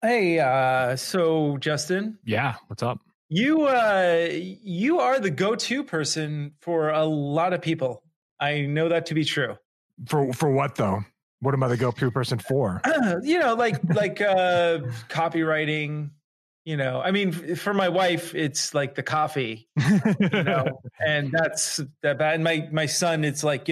Hey, so Justin. Yeah, what's up? You are the go-to person for a lot of people. I know that to be true. For what though? What am I the go-to person for? You know, like copywriting. You know, I mean, for my wife, it's like the coffee. You know, and that's that bad. And my son, it's like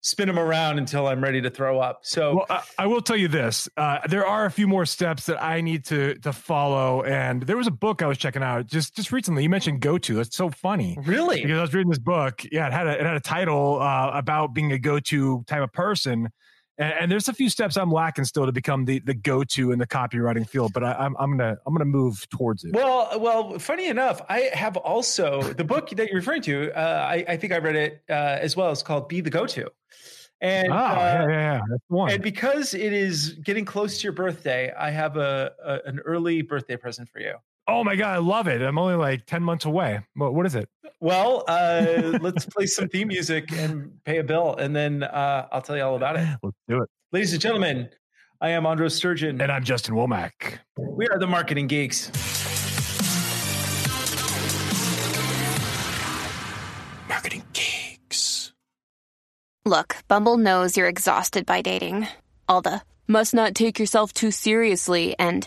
spin him around until I'm ready to throw up. So well, I will tell you this, there are a few more steps that I need to follow. And there was a book I was checking out just recently. You mentioned go-to. That's so funny. Really? Because I was reading this book. Yeah. It had a title about being a go-to type of person. And there's a few steps I'm lacking still to become the go-to in the copywriting field, but I'm gonna move towards it. Well, funny enough, I have also the book that you're referring to. I think I read it as well. It's called "Be the Go-To," and yeah, that's one. And because it is getting close to your birthday, I have an early birthday present for you. Oh my God, I love it! I'm only like 10 months away. What is it? Well, let's play some theme music and pay a bill, and then I'll tell you all about it. Let's do it. Ladies and gentlemen, I am Andro Sturgeon. And I'm Justin Womack. We are the Marketing Geeks. Marketing Geeks. Look, Bumble knows you're exhausted by dating. All the must not take yourself too seriously and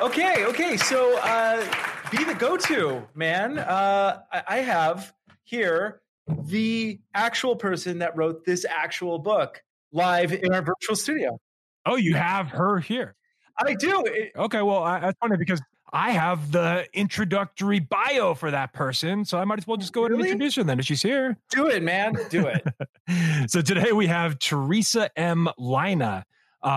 Okay. So be the go-to, man. I have here the actual person that wrote this actual book live in our virtual studio. Oh, you have her here. I do. Okay. Well, that's funny because I have the introductory bio for that person. So I might as well just go ahead and introduce her then if she's here. Do it, man. Do it. So today we have Teresa M. Lina,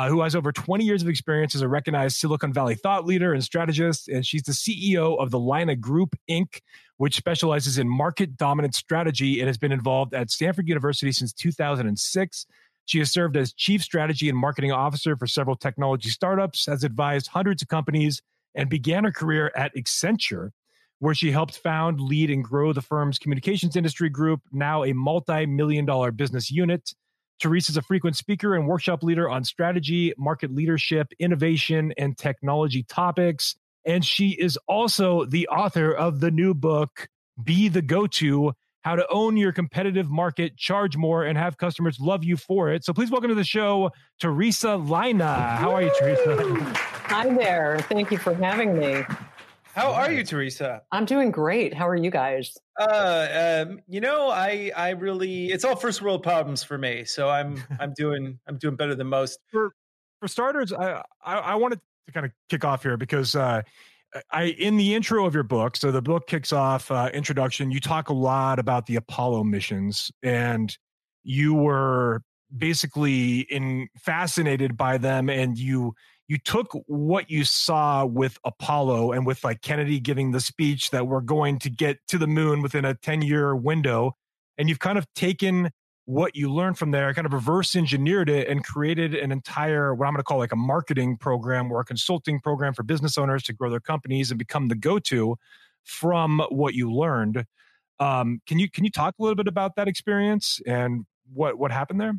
who has over 20 years of experience as a recognized Silicon Valley thought leader and strategist. And she's the CEO of the Lina Group, Inc., which specializes in market dominant strategy and has been involved at Stanford University since 2006. She has served as chief strategy and marketing officer for several technology startups, has advised hundreds of companies, and began her career at Accenture, where she helped found, lead, and grow the firm's communications industry group, now a multi-million-dollar business unit. Teresa is a frequent speaker and workshop leader on strategy, market leadership, innovation, and technology topics. And she is also the author of the new book, Be the Go-To, How to Own Your Competitive Market, Charge More, and Have Customers Love You For It. So please welcome to the show, Teresa Lina. How are you, Teresa? Hi there. Thank you for having me. How are you, Teresa? I'm doing great. How are you guys? I really, it's all first world problems for me. So I'm doing better than most. For starters, I wanted to kind of kick off here because in the intro of your book, so the book kicks off introduction, you talk a lot about the Apollo missions, and you were basically fascinated by them, and you took what you saw with Apollo and with like Kennedy giving the speech that we're going to get to the moon within a 10-year window. And you've kind of taken what you learned from there, kind of reverse engineered it, and created an entire, what I'm going to call like a marketing program or a consulting program for business owners to grow their companies and become the go-to from what you learned. Can you talk a little bit about that experience and what happened there?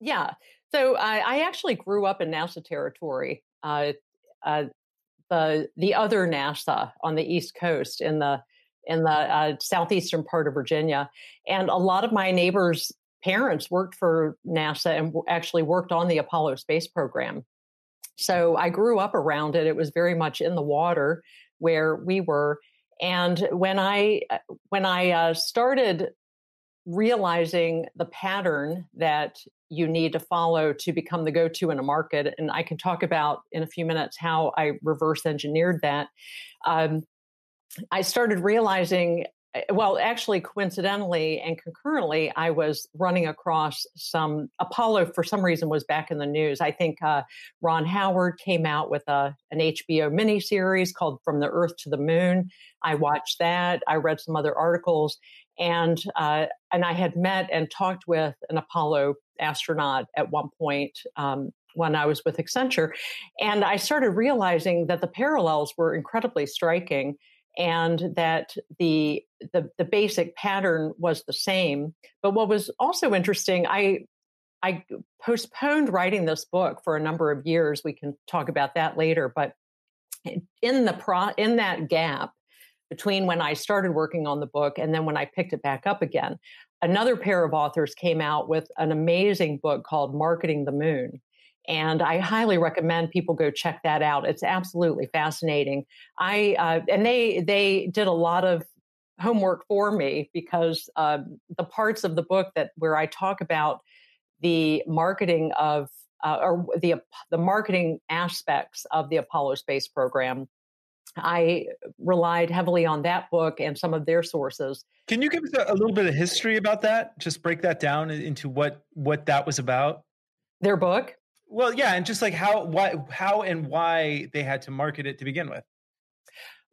Yeah. So I actually grew up in NASA territory, the other NASA on the East Coast in the southeastern part of Virginia. And a lot of my neighbors' parents worked for NASA and actually worked on the Apollo space program. So I grew up around it. It was very much in the water where we were. And when I started realizing the pattern that you need to follow to become the go-to in a market, and I can talk about in a few minutes how I reverse engineered that, I started realizing, well, actually coincidentally and concurrently, I was running across some, Apollo for some reason was back in the news. I think Ron Howard came out with an HBO miniseries called From the Earth to the Moon. I watched that. I read some other articles, and I had met and talked with an Apollo astronaut at one point when I was with Accenture. And I started realizing that the parallels were incredibly striking, and that the basic pattern was the same. But what was also interesting, I postponed writing this book for a number of years. We can talk about that later. But in that gap between when I started working on the book and then when I picked it back up again, another pair of authors came out with an amazing book called Marketing the Moon. And I highly recommend people go check that out. It's absolutely fascinating. And they did a lot of homework for me, because the parts of the book where I talk about the marketing of or the marketing aspects of the Apollo space program, I relied heavily on that book and some of their sources. Can you give us a little bit of history about that? Just break that down into what that was about. Their book? Well, yeah, and just like how and why they had to market it to begin with.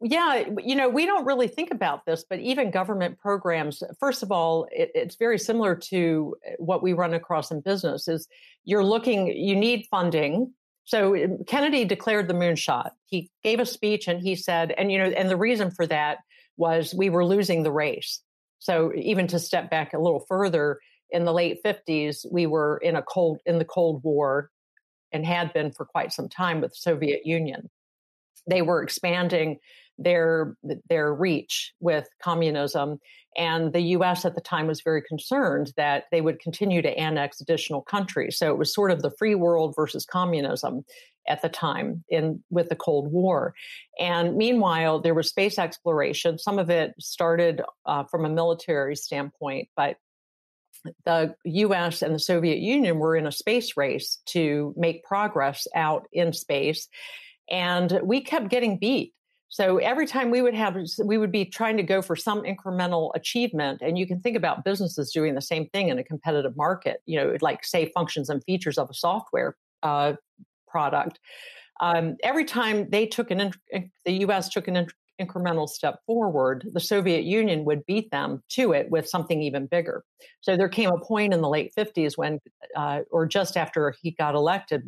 Yeah, we don't really think about this, but even government programs, first of all, it's very similar to what we run across in business, is you need funding. So Kennedy declared the moonshot. He gave a speech and he said, and the reason for that was we were losing the race. So even to step back a little further, in the late 50s, we were in the Cold War, and had been for quite some time with the Soviet Union. They were expanding their reach with communism, and the U.S. at the time was very concerned that they would continue to annex additional countries. So it was sort of the free world versus communism at the time with the Cold War. And meanwhile, there was space exploration. Some of it started from a military standpoint, but the U.S. and the Soviet Union were in a space race to make progress out in space, and we kept getting beat. So every time we would be trying to go for some incremental achievement, and you can think about businesses doing the same thing in a competitive market. Like say functions and features of a software product. Every time they took the U.S. took an incremental step forward, the Soviet Union would beat them to it with something even bigger. So there came a point in the late 50s when, or just after he got elected,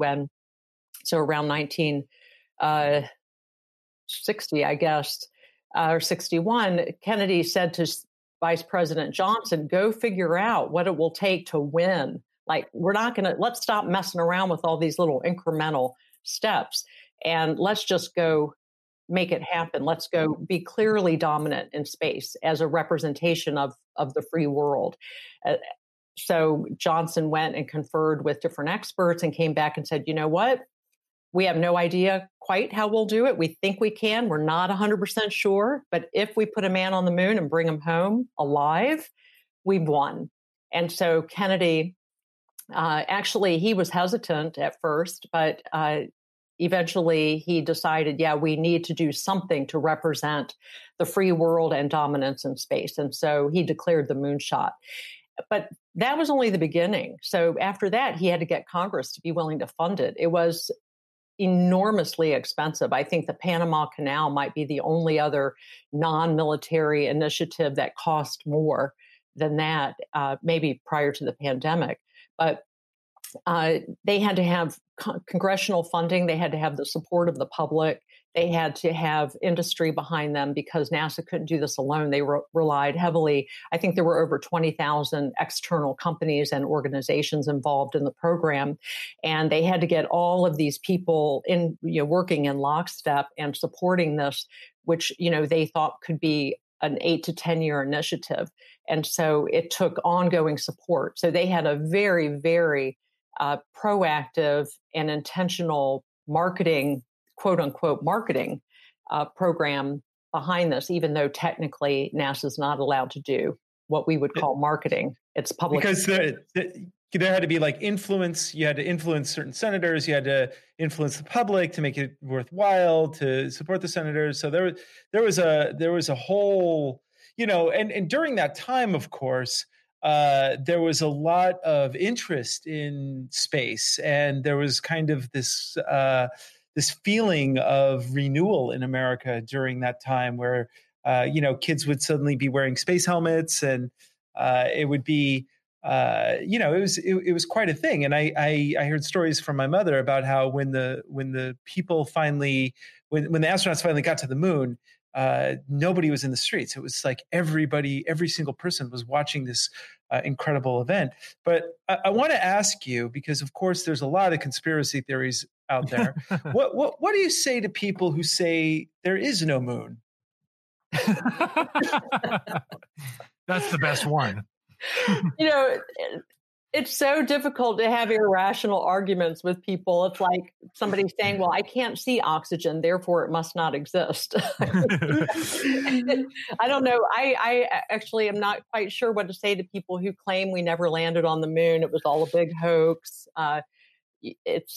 so around 1960, I guess, or 61, Kennedy said to Vice President Johnson, go figure out what it will take to win. Like, let's stop messing around with all these little incremental steps and let's just go make it happen. Let's go be clearly dominant in space as a representation of the free world. So Johnson went and conferred with different experts and came back and said, you know what? We have no idea quite how we'll do it. We think we can. We're not 100% sure. But if we put a man on the moon and bring him home alive, we've won. And so Kennedy, actually, he was hesitant at first, but eventually, he decided, yeah, we need to do something to represent the free world and dominance in space. And so he declared the moonshot. But that was only the beginning. So after that, he had to get Congress to be willing to fund it. It was enormously expensive. I think the Panama Canal might be the only other non-military initiative that cost more than that, maybe prior to the pandemic. But they had to have congressional funding. They had to have the support of the public. They had to have industry behind them because NASA couldn't do this alone. They relied heavily. I think there were over 20,000 external companies and organizations involved in the program. And they had to get all of these people in, working in lockstep and supporting this, which, they thought could be an 8 to 10 year initiative. And so it took ongoing support. So they had a very, very proactive and intentional marketing, quote unquote, marketing program behind this, even though technically NASA's not allowed to do what we would call marketing. It's public. Because there had to be like influence. You had to influence certain senators. You had to influence the public to make it worthwhile to support the senators. So there was a whole, and during that time, of course, there was a lot of interest in space, and there was kind of this, this feeling of renewal in America during that time where, kids would suddenly be wearing space helmets, and it would be, it was quite a thing. And I heard stories from my mother about how when the astronauts finally got to the moon, nobody was in the streets. It was like every single person was watching this incredible event. But I want to ask you, because of course there's a lot of conspiracy theories out there. What do you say to people who say there is no moon? That's the best one. It's so difficult to have irrational arguments with people. It's like somebody saying, well, I can't see oxygen, therefore it must not exist. I don't know. I actually am not quite sure what to say to people who claim we never landed on the moon. It was all a big hoax. It's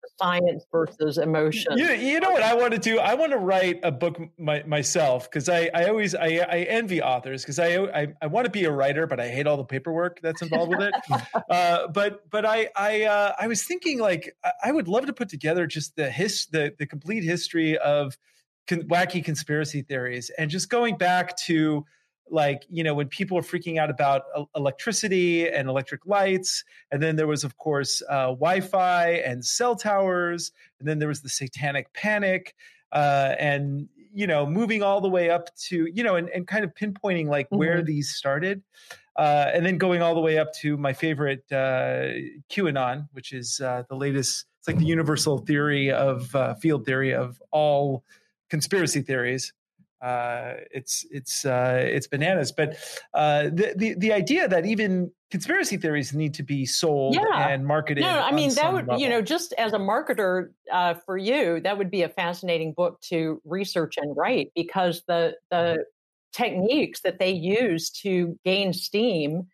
the science versus emotion. You know what I want to do? I want to write a book myself, because I always envy authors, because I want to be a writer, but I hate all the paperwork that's involved with it. But I was thinking, like, I would love to put together just the complete history of wacky conspiracy theories, and just going back to, like, when people were freaking out about electricity and electric lights. And then there was, of course, Wi-Fi and cell towers. And then there was the satanic panic, and, moving all the way up to, and kind of pinpointing, like, mm-hmm. where these started. And then going all the way up to my favorite, QAnon, which is the latest. It's like the universal theory of field theory of all conspiracy theories. It's bananas, but the idea that even conspiracy theories need to be sold and marketed. No, I mean, that would level. Just as a marketer for you, that would be a fascinating book to research and write, because the techniques that they use to gain steam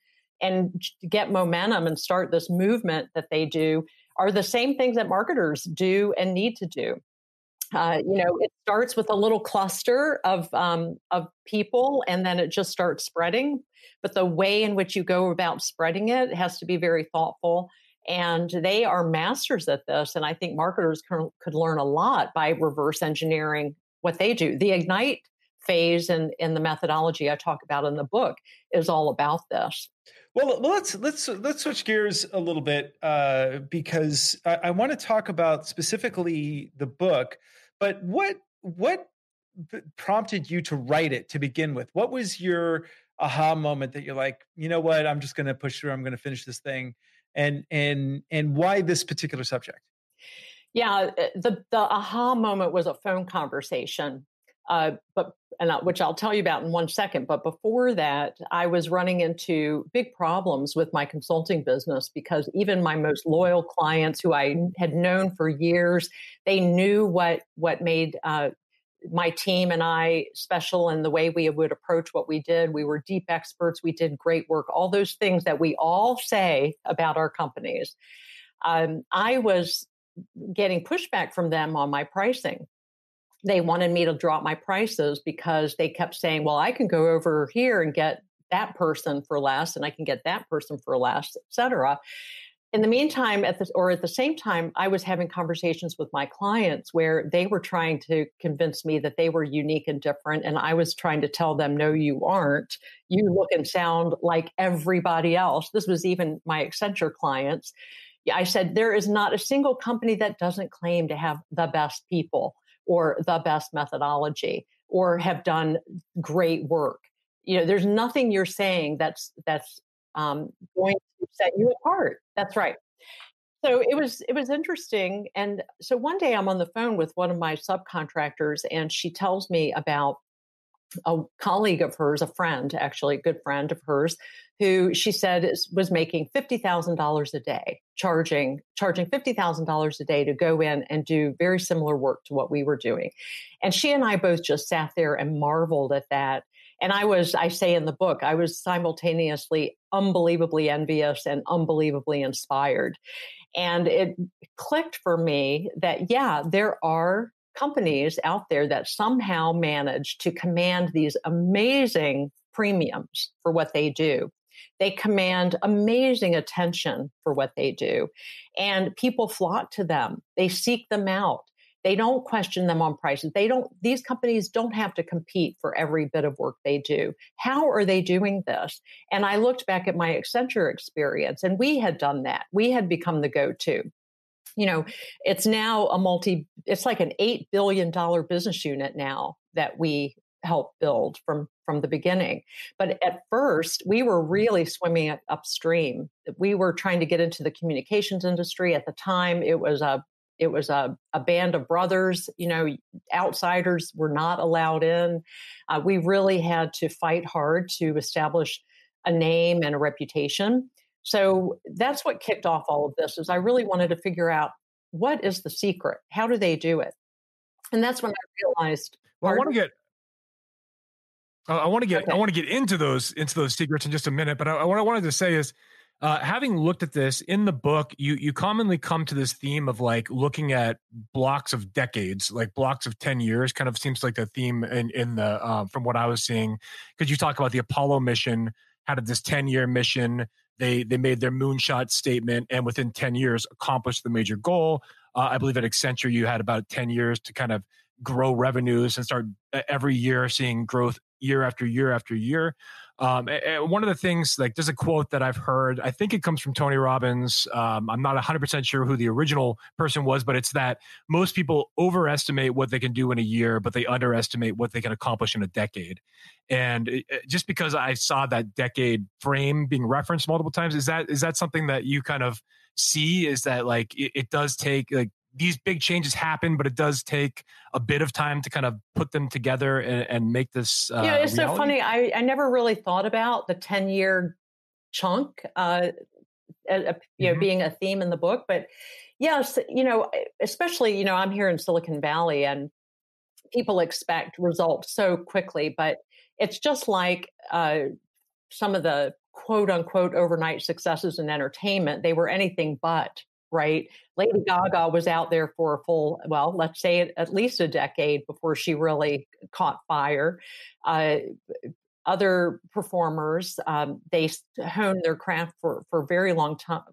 and get momentum and start this movement that they do are the same things that marketers do and need to do. It starts with a little cluster of people, and then it just starts spreading. But the way in which you go about spreading it has to be very thoughtful. And they are masters at this. And I think marketers could learn a lot by reverse engineering what they do. The Ignite phase and the methodology I talk about in the book is all about this. Well, let's switch gears a little bit, because I want to talk about specifically the book. But what prompted you to write it to begin with? What was your aha moment that you're like, you know what, I'm just going to push through, I'm going to finish this thing, and why this particular subject? Yeah, the aha moment was a phone conversation, which I'll tell you about in 1 second. But before that, I was running into big problems with my consulting business, because even my most loyal clients, who I had known for years, they knew what made my team and I special and the way we would approach what we did. We were deep experts. We did great work. All those things that we all say about our companies. I was getting pushback from them on my pricing. They wanted me to drop my prices because they kept saying, well, I can go over here and get that person for less, and I can get that person for less, et cetera. In the meantime, at the same time, I was having conversations with my clients where they were trying to convince me that they were unique and different. And I was trying to tell them, no, you aren't. You look and sound like everybody else. This was even my Accenture clients. I said, there is not a single company that doesn't claim to have the best people. or the best methodology or have done great work. You know, there's nothing you're saying that's going to set you apart. That's right. So it was interesting. And so one day I'm on the phone with one of my subcontractors, and she tells me about a colleague of hers, a friend, actually, a good friend of hers, who she said was making $50,000 a day, charging $50,000 a day to go in and do very similar work to what we were doing. And she and I both just sat there and marveled at that. And I say in the book, I was simultaneously unbelievably envious and unbelievably inspired. And it clicked for me that, yeah, there are companies out there that somehow manage to command these amazing premiums for what they do. They command amazing attention for what they do. And people flock to them. They seek them out. They don't question them on prices. These companies don't have to compete for every bit of work they do. How are they doing this? And I looked back at my Accenture experience, and we had done that. We had become the go-to. You know, it's now it's like an $8 billion business unit now that we help build from the beginning. But at first, we were really swimming upstream. We were trying to get into the communications industry. At the time, it was a band of brothers. You know, outsiders were not allowed in. We really had to fight hard to establish a name and a reputation. So that's what kicked off all of this, is I really wanted to figure out, what is the secret? How do they do it? And that's when I realized. Well, I want to get into those secrets in just a minute. But what I wanted to say is, having looked at this in the book, you commonly come to this theme of like looking at blocks of decades, like blocks of 10 years, kind of seems like the theme in the from what I was seeing, because you talk about the Apollo mission had this 10-year mission. They made their moonshot statement and within 10 years accomplished the major goal. I believe at Accenture you had about 10 years to kind of grow revenues and start every year seeing growth year after year after year. And one of the things, like there's a quote that I've heard, I think it comes from Tony Robbins. I'm not 100% sure who the original person was, but it's that most people overestimate what they can do in a year, but they underestimate what they can accomplish in a decade. And just because I saw that decade frame being referenced multiple times, is that something that you kind of see? Is that like, it does take like these big changes happen, but it does take a bit of time to kind of put them together and make this. Yeah, it's reality. So funny. I never really thought about the 10-year chunk, being a theme in the book. But yes, you know, especially, you know, I'm here in Silicon Valley and people expect results so quickly, but it's just like some of the quote unquote overnight successes in entertainment. They were anything but. Right. Lady Gaga was out there for a full, well, let's say at least a decade before she really caught fire. Other performers, they hone their craft for very long time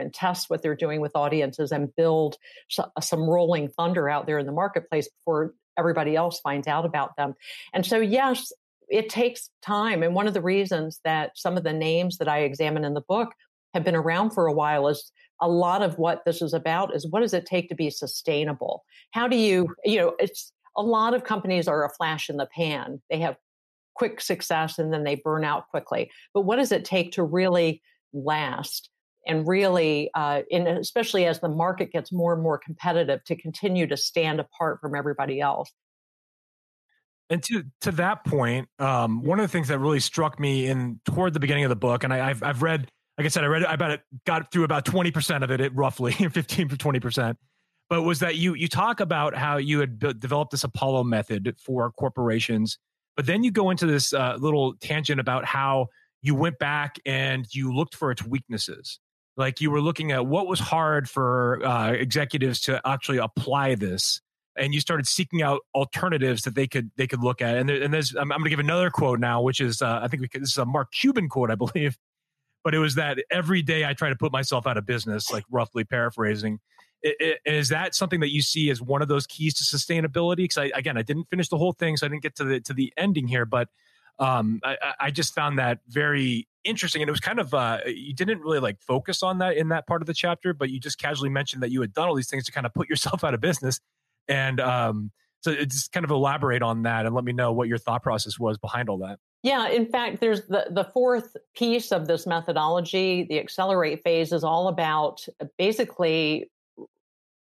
and test what they're doing with audiences and build some rolling thunder out there in the marketplace before everybody else finds out about them. And so, yes, it takes time. And one of the reasons that some of the names that I examine in the book have been around for a while is a lot of what this is about is, what does it take to be sustainable? How do you know, it's a lot of companies are a flash in the pan. They have quick success and then they burn out quickly. But what does it take to really last and really, and especially as the market gets more and more competitive, to continue to stand apart from everybody else? And to that point, one of the things that really struck me in toward the beginning of the book, and I've read. Like I said, I read it, got through about 20% of it roughly, 15 to 20%. But was that you talk about how you had developed this Apollo method for corporations, but then you go into this little tangent about how you went back and you looked for its weaknesses. Like you were looking at what was hard for executives to actually apply this. And you started seeking out alternatives that they could look at. And there's, I'm going to give another quote now, which is, I think this is a Mark Cuban quote, I believe. But it was that every day I try to put myself out of business, like roughly paraphrasing. Is that something that you see as one of those keys to sustainability? Because I didn't finish the whole thing, so I didn't get to the ending here. But I just found that very interesting, and it was kind of you didn't really like focus on that in that part of the chapter, but you just casually mentioned that you had done all these things to kind of put yourself out of business. And so just kind of elaborate on that and let me know what your thought process was behind all that. Yeah, in fact, there's the fourth piece of this methodology. The accelerate phase is all about basically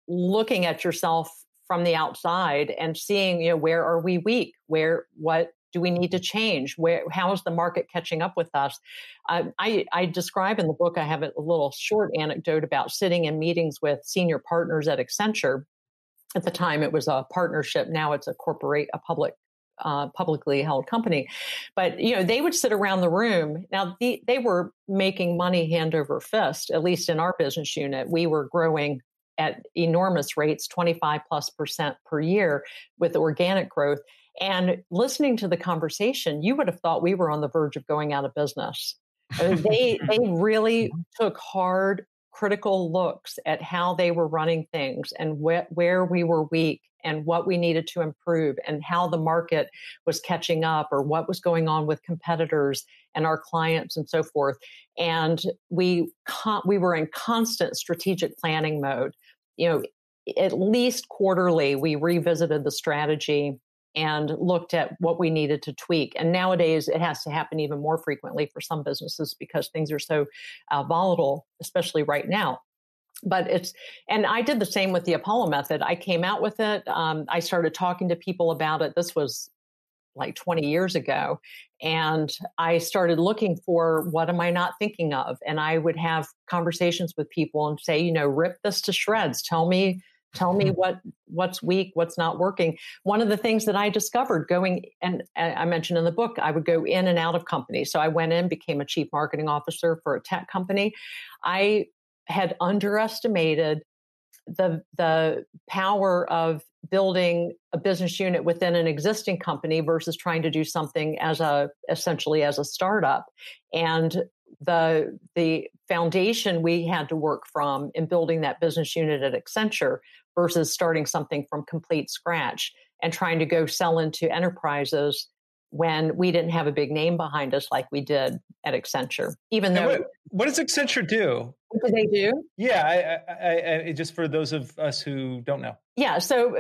looking at yourself from the outside and seeing, you know, where are we weak? What do we need to change? How is the market catching up with us? I describe in the book, I have a little short anecdote about sitting in meetings with senior partners at Accenture. At the time, it was a partnership. Now it's publicly held company. But, you know, they would sit around the room. Now, they were making money hand over fist, at least in our business unit. We were growing at enormous rates, 25%+ per year with organic growth. And listening to the conversation, you would have thought we were on the verge of going out of business. I mean, they really took hard, critical looks at how they were running things and where we were weak and what we needed to improve and how the market was catching up or what was going on with competitors and our clients and so forth. And we were in constant strategic planning mode. You know, at least quarterly, we revisited the strategy and looked at what we needed to tweak. And nowadays, it has to happen even more frequently for some businesses because things are so volatile, especially right now. And I did the same with the Apollo method. I came out with it. I started talking to people about it. This was like 20 years ago. And I started looking for, what am I not thinking of? And I would have conversations with people and say, you know, rip this to shreds. Tell me what's weak, what's not working. One of the things that I discovered going, and I mentioned in the book, I would go in and out of companies. So I went in, became a chief marketing officer for a tech company. I had underestimated the power of building a business unit within an existing company versus trying to do something essentially as a startup. And the foundation we had to work from in building that business unit at Accenture versus starting something from complete scratch and trying to go sell into enterprises when we didn't have a big name behind us like we did at Accenture. Even though, what does Accenture do? What do they do? Yeah, I just for those of us who don't know. Yeah, so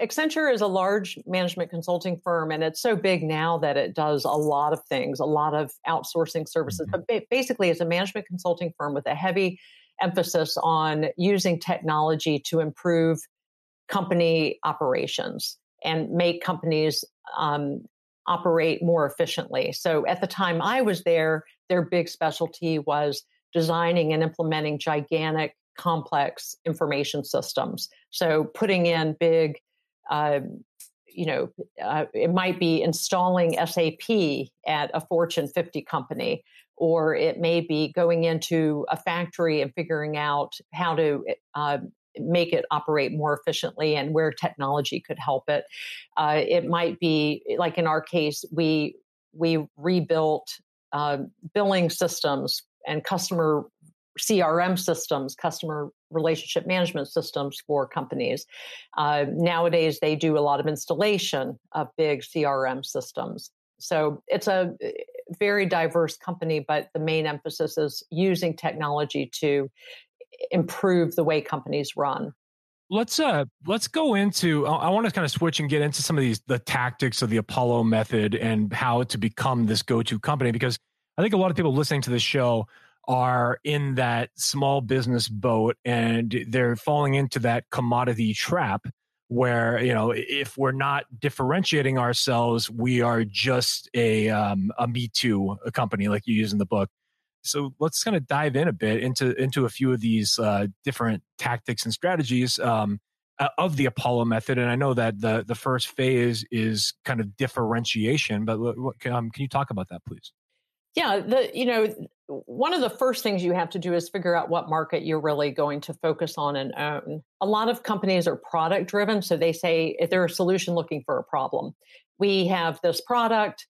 Accenture is a large management consulting firm, and it's so big now that it does a lot of things, a lot of outsourcing services. Mm-hmm. But basically, it's a management consulting firm with a heavy emphasis on using technology to improve company operations and make companies operate more efficiently. So at the time I was there, their big specialty was designing and implementing gigantic, complex information systems. So putting in big, it might be installing SAP at a Fortune 50 company, or it may be going into a factory and figuring out how to make it operate more efficiently and where technology could help it. It might be, like in our case, we rebuilt billing systems and customer CRM systems, customer relationship management systems for companies. Nowadays, they do a lot of installation of big CRM systems. So it's a very diverse company, but the main emphasis is using technology to improve the way companies run. Let's go into, I want to kind of switch and get into some of the tactics of the Apollo method and how to become this go-to company, because I think a lot of people listening to this show are in that small business boat and they're falling into that commodity trap where, you know, if we're not differentiating ourselves, we are just a Me Too company like you use in the book. So let's kind of dive in a bit into a few of these different tactics and strategies of the Apollo method. And I know that the first phase is kind of differentiation, but can you talk about that, please? Yeah, one of the first things you have to do is figure out what market you're really going to focus on and own. A lot of companies are product driven. So they say if they're a solution looking for a problem, we have this product.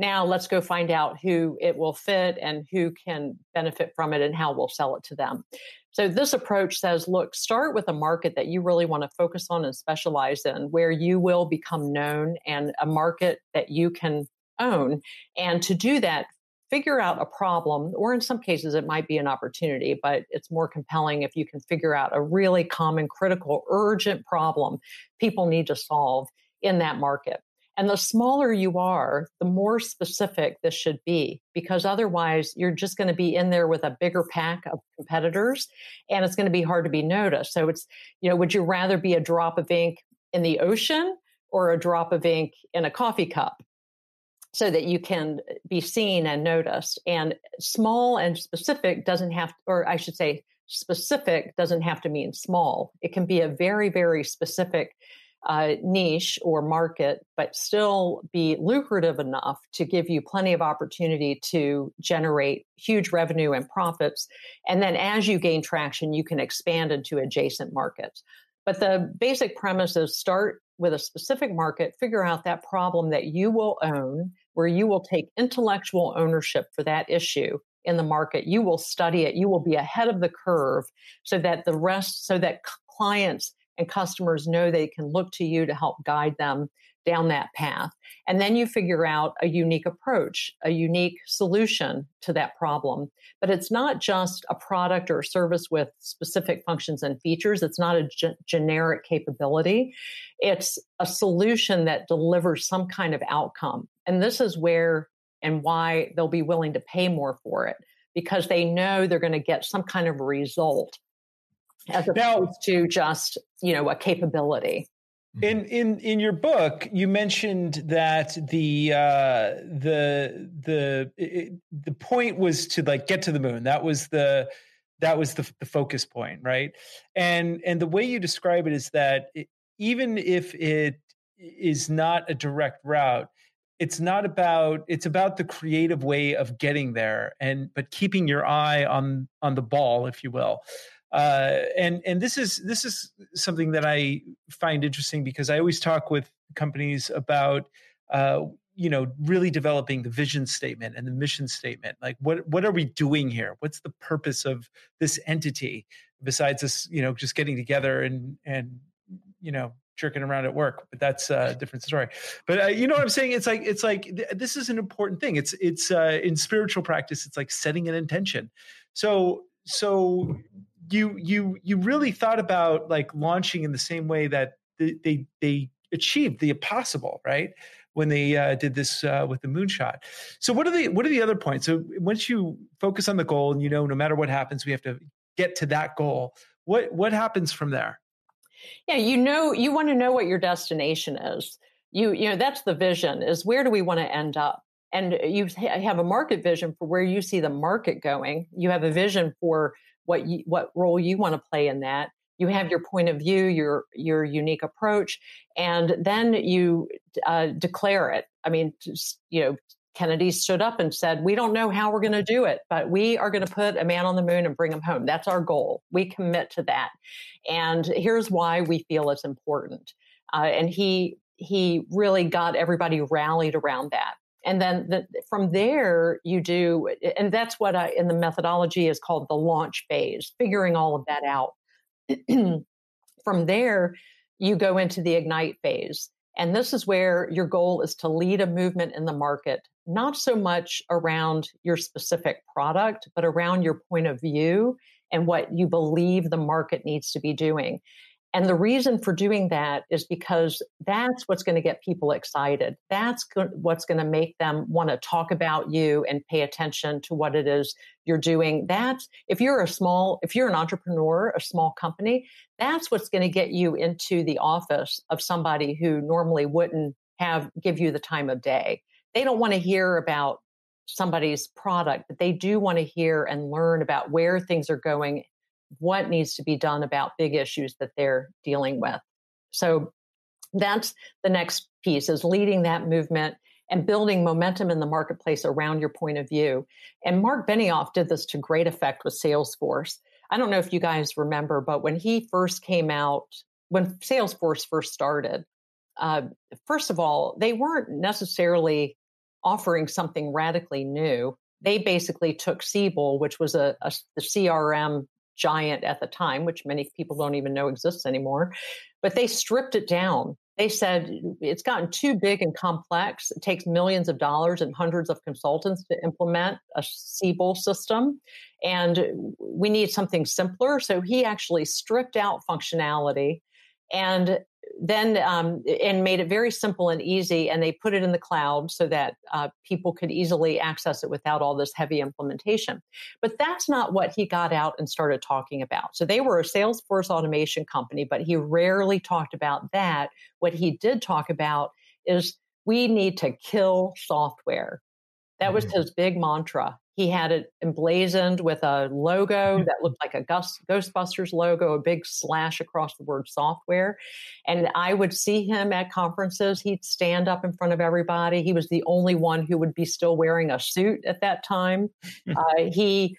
Now let's go find out who it will fit and who can benefit from it and how we'll sell it to them. So this approach says, look, start with a market that you really want to focus on and specialize in, where you will become known, and a market that you can own. And to do that, figure out a problem, or in some cases it might be an opportunity, but it's more compelling if you can figure out a really common, critical, urgent problem people need to solve in that market. And the smaller you are, the more specific this should be, because otherwise you're just going to be in there with a bigger pack of competitors and it's going to be hard to be noticed. So it's, you know, would you rather be a drop of ink in the ocean or a drop of ink in a coffee cup, so that you can be seen and noticed? And small and specific doesn't have, or I should say specific doesn't have to mean small. It can be a very, very specific niche or market, but still be lucrative enough to give you plenty of opportunity to generate huge revenue and profits. And then as you gain traction, you can expand into adjacent markets. But the basic premise is start with a specific market, figure out that problem that you will own, where you will take intellectual ownership for that issue in the market. You will study it. You will be ahead of the curve so that the rest, so that clients and customers know they can look to you to help guide them down that path. And then you figure out a unique approach, a unique solution to that problem. But it's not just a product or a service with specific functions and features. It's not a generic capability. It's a solution that delivers some kind of outcome. And this is where and why they'll be willing to pay more for it, because they know they're going to get some kind of result, as opposed to just, you know, a capability. In your book, you mentioned that the point was to like get to the moon. That was the focus point, right? And the way you describe it is that even if it is not a direct route, it's about the creative way of getting there, but keeping your eye on the ball, if you will. And this is something that I find interesting, because I always talk with companies about, really developing the vision statement and the mission statement. Like, what are we doing here? What's the purpose of this entity besides us, just getting together and jerking around at work? But that's a different story. But you know what I'm saying? It's like this is an important thing. It's in spiritual practice, it's like setting an intention. So. You really thought about like launching in the same way that they achieved the impossible, right? When they did this with the moonshot. So what are the other points? So once you focus on the goal and no matter what happens, we have to get to that goal. What happens from there? Yeah, you want to know what your destination is. You know that's the vision, is where do we want to end up? And you have a market vision for where you see the market going. You have a vision for what role you want to play in that. You have your point of view, your unique approach, and then you declare it. I mean, Kennedy stood up and said, "We don't know how we're going to do it, but we are going to put a man on the moon and bring him home. That's our goal. We commit to that, and here's why we feel it's important." And he really got everybody rallied around that. And then from there you do, and that's what in the methodology is called the launch phase, figuring all of that out. From there, you go into the ignite phase. And this is where your goal is to lead a movement in the market, not so much around your specific product, but around your point of view and what you believe the market needs to be doing. And the reason for doing that is because that's what's going to get people excited. That's what's going to make them want to talk about you and pay attention to what it is you're doing. That's, if you're an entrepreneur, a small company, that's what's going to get you into the office of somebody who normally wouldn't give you the time of day. They don't want to hear about somebody's product, but they do want to hear and learn about where things are going, what needs to be done about big issues that they're dealing with. So that's the next piece, is leading that movement and building momentum in the marketplace around your point of view. And Mark Benioff did this to great effect with Salesforce. I don't know if you guys remember, but when he first came out, when Salesforce first started, first of all, they weren't necessarily offering something radically new. They basically took Siebel, which was the CRM giant at the time, which many people don't even know exists anymore, but they stripped it down. They said it's gotten too big and complex. It takes millions of dollars and hundreds of consultants to implement a Siebel system. And we need something simpler. So he actually stripped out functionality and then and made it very simple and easy. And they put it in the cloud so that people could easily access it without all this heavy implementation. But that's not what he got out and started talking about. So they were a Salesforce automation company, but he rarely talked about that. What he did talk about is we need to kill software. That was his big mantra. He had it emblazoned with a logo that looked like a Ghostbusters logo, a big slash across the word software. And I would see him at conferences. He'd stand up in front of everybody. He was the only one who would be still wearing a suit at that time. He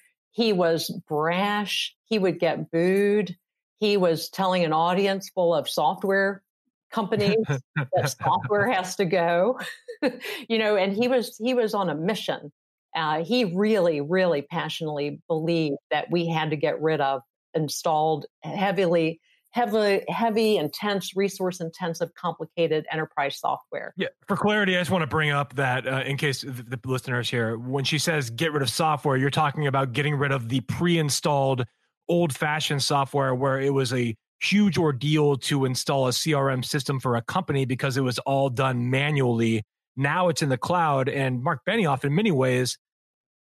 was brash. He would get booed. He was telling an audience full of software companies that software has to go, you know, and he was on a mission. He really, really passionately believed that we had to get rid of installed heavy, intense, resource-intensive, complicated enterprise software. Yeah. For clarity, I just want to bring up that in case the listeners here, when she says get rid of software, you're talking about getting rid of the pre-installed old-fashioned software where it was a huge ordeal to install a CRM system for a company because it was all done manually. Now it's in the cloud, and Mark Benioff, in many ways,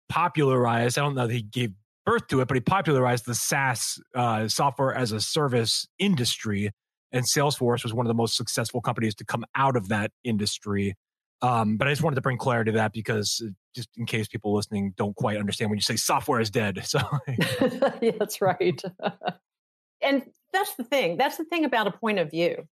popularized, I don't know that he gave birth to it, but he popularized the SaaS software as a service industry, and Salesforce was one of the most successful companies to come out of that industry. But I just wanted to bring clarity to that because just in case people listening don't quite understand when you say software is dead. So yeah, that's right. And that's the thing. That's the thing about a point of view.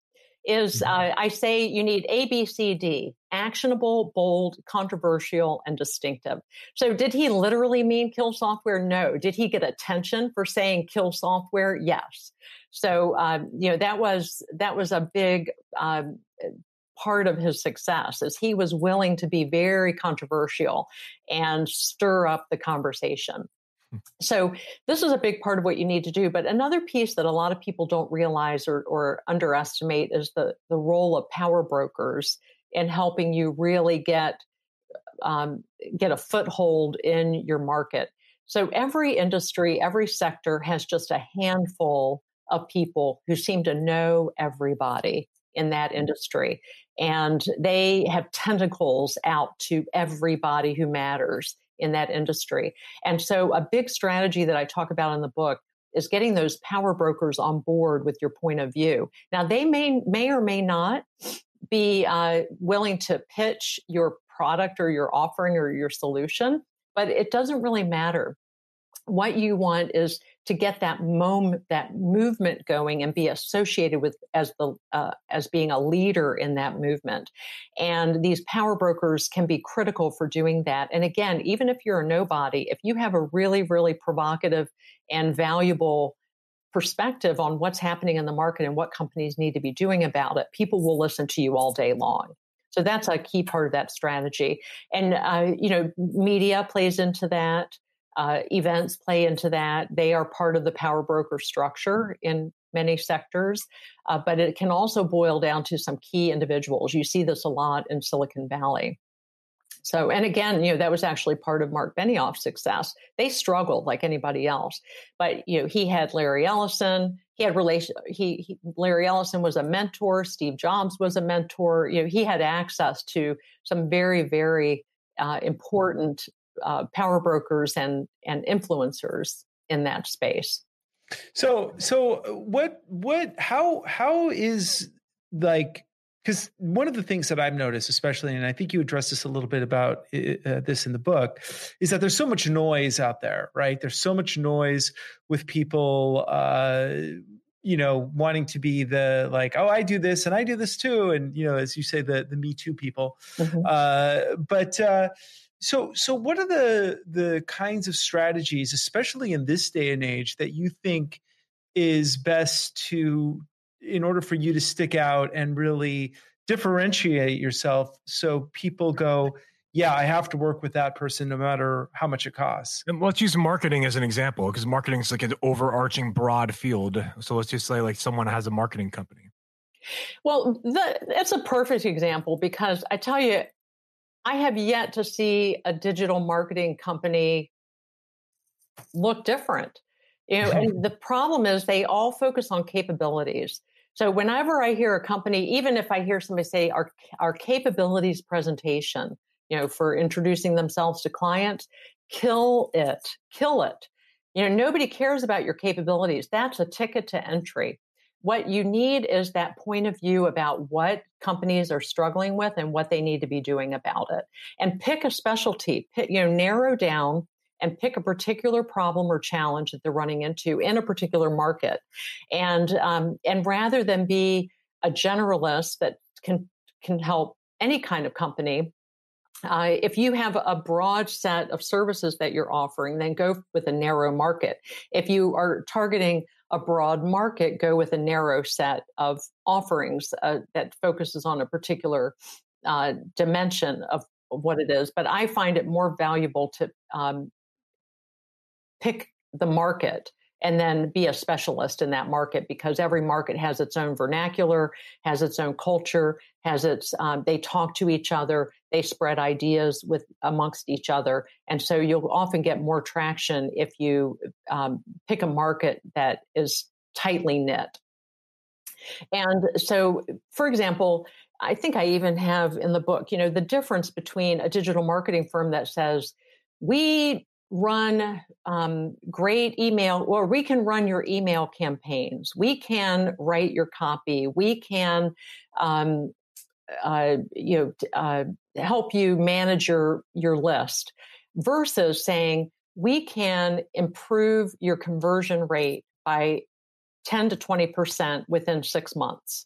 Is I say you need A, B, C, D, actionable, bold, controversial, and distinctive. So did he literally mean kill software? No. Did he get attention for saying kill software? Yes. So, you know, that was a big part of his success is he was willing to be very controversial and stir up the conversation. So this is a big part of what you need to do. But another piece that a lot of people don't realize or underestimate is the role of power brokers in helping you really get a foothold in your market. So every industry, every sector has just a handful of people who seem to know everybody in that industry. And they have tentacles out to everybody who matters in that industry. And so a big strategy that I talk about in the book is getting those power brokers on board with your point of view. Now, they may or may not be willing to pitch your product or your offering or your solution, but it doesn't really matter. What you want is to get that moment, that movement going and be associated with as being a leader in that movement. And these power brokers can be critical for doing that. And again, even if you're a nobody, if you have a really, really provocative and valuable perspective on what's happening in the market and what companies need to be doing about it, people will listen to you all day long. So that's a key part of that strategy. And, you know, media plays into that. Events play into that. They are part of the power broker structure in many sectors, but it can also boil down to some key individuals. You see this a lot in Silicon Valley. So, and again, you know, that was actually part of Mark Benioff's success. They struggled like anybody else, but you know, he had Larry Ellison. He had Larry Ellison was a mentor. Steve Jobs was a mentor. You know, he had access to some very, very important power brokers and influencers in that space. So how is like, because one of the things that I've noticed, especially, and I think you addressed this a little bit about this in the book, is that there's so much noise out there, right? There's so much noise with people, you know, wanting to be the like, oh, I do this and I do this too. And, you know, as you say, the Me Too people, So what are the kinds of strategies, especially in this day and age, that you think is best in order for you to stick out and really differentiate yourself so people go, yeah, I have to work with that person no matter how much it costs. And let's use marketing as an example, because marketing is like an overarching broad field. So let's just say like someone has a marketing company. Well, that's a perfect example, because I tell you, I have yet to see a digital marketing company look different. You know, and the problem is they all focus on capabilities. So whenever I hear a company, even if I hear somebody say our capabilities presentation, you know, for introducing themselves to clients, kill it. You know, nobody cares about your capabilities. That's a ticket to entry. What you need is that point of view about what companies are struggling with and what they need to be doing about it. And pick a specialty, narrow down and pick a particular problem or challenge that they're running into in a particular market. And rather than be a generalist that can help any kind of company, if you have a broad set of services that you're offering, then go with a narrow market. If you are targeting a broad market, go with a narrow set of offerings that focuses on a particular dimension of what it is. But I find it more valuable to pick the market and then be a specialist in that market, because every market has its own vernacular, has its own culture, they talk to each other, they spread ideas amongst each other. And so you'll often get more traction if you pick a market that is tightly knit. And so, for example, I think I even have in the book, you know, the difference between a digital marketing firm that says, we run great email, or we can run your email campaigns, we can write your copy, we can help you manage your list, versus saying we can improve your conversion rate by 10 to 20% within 6 months,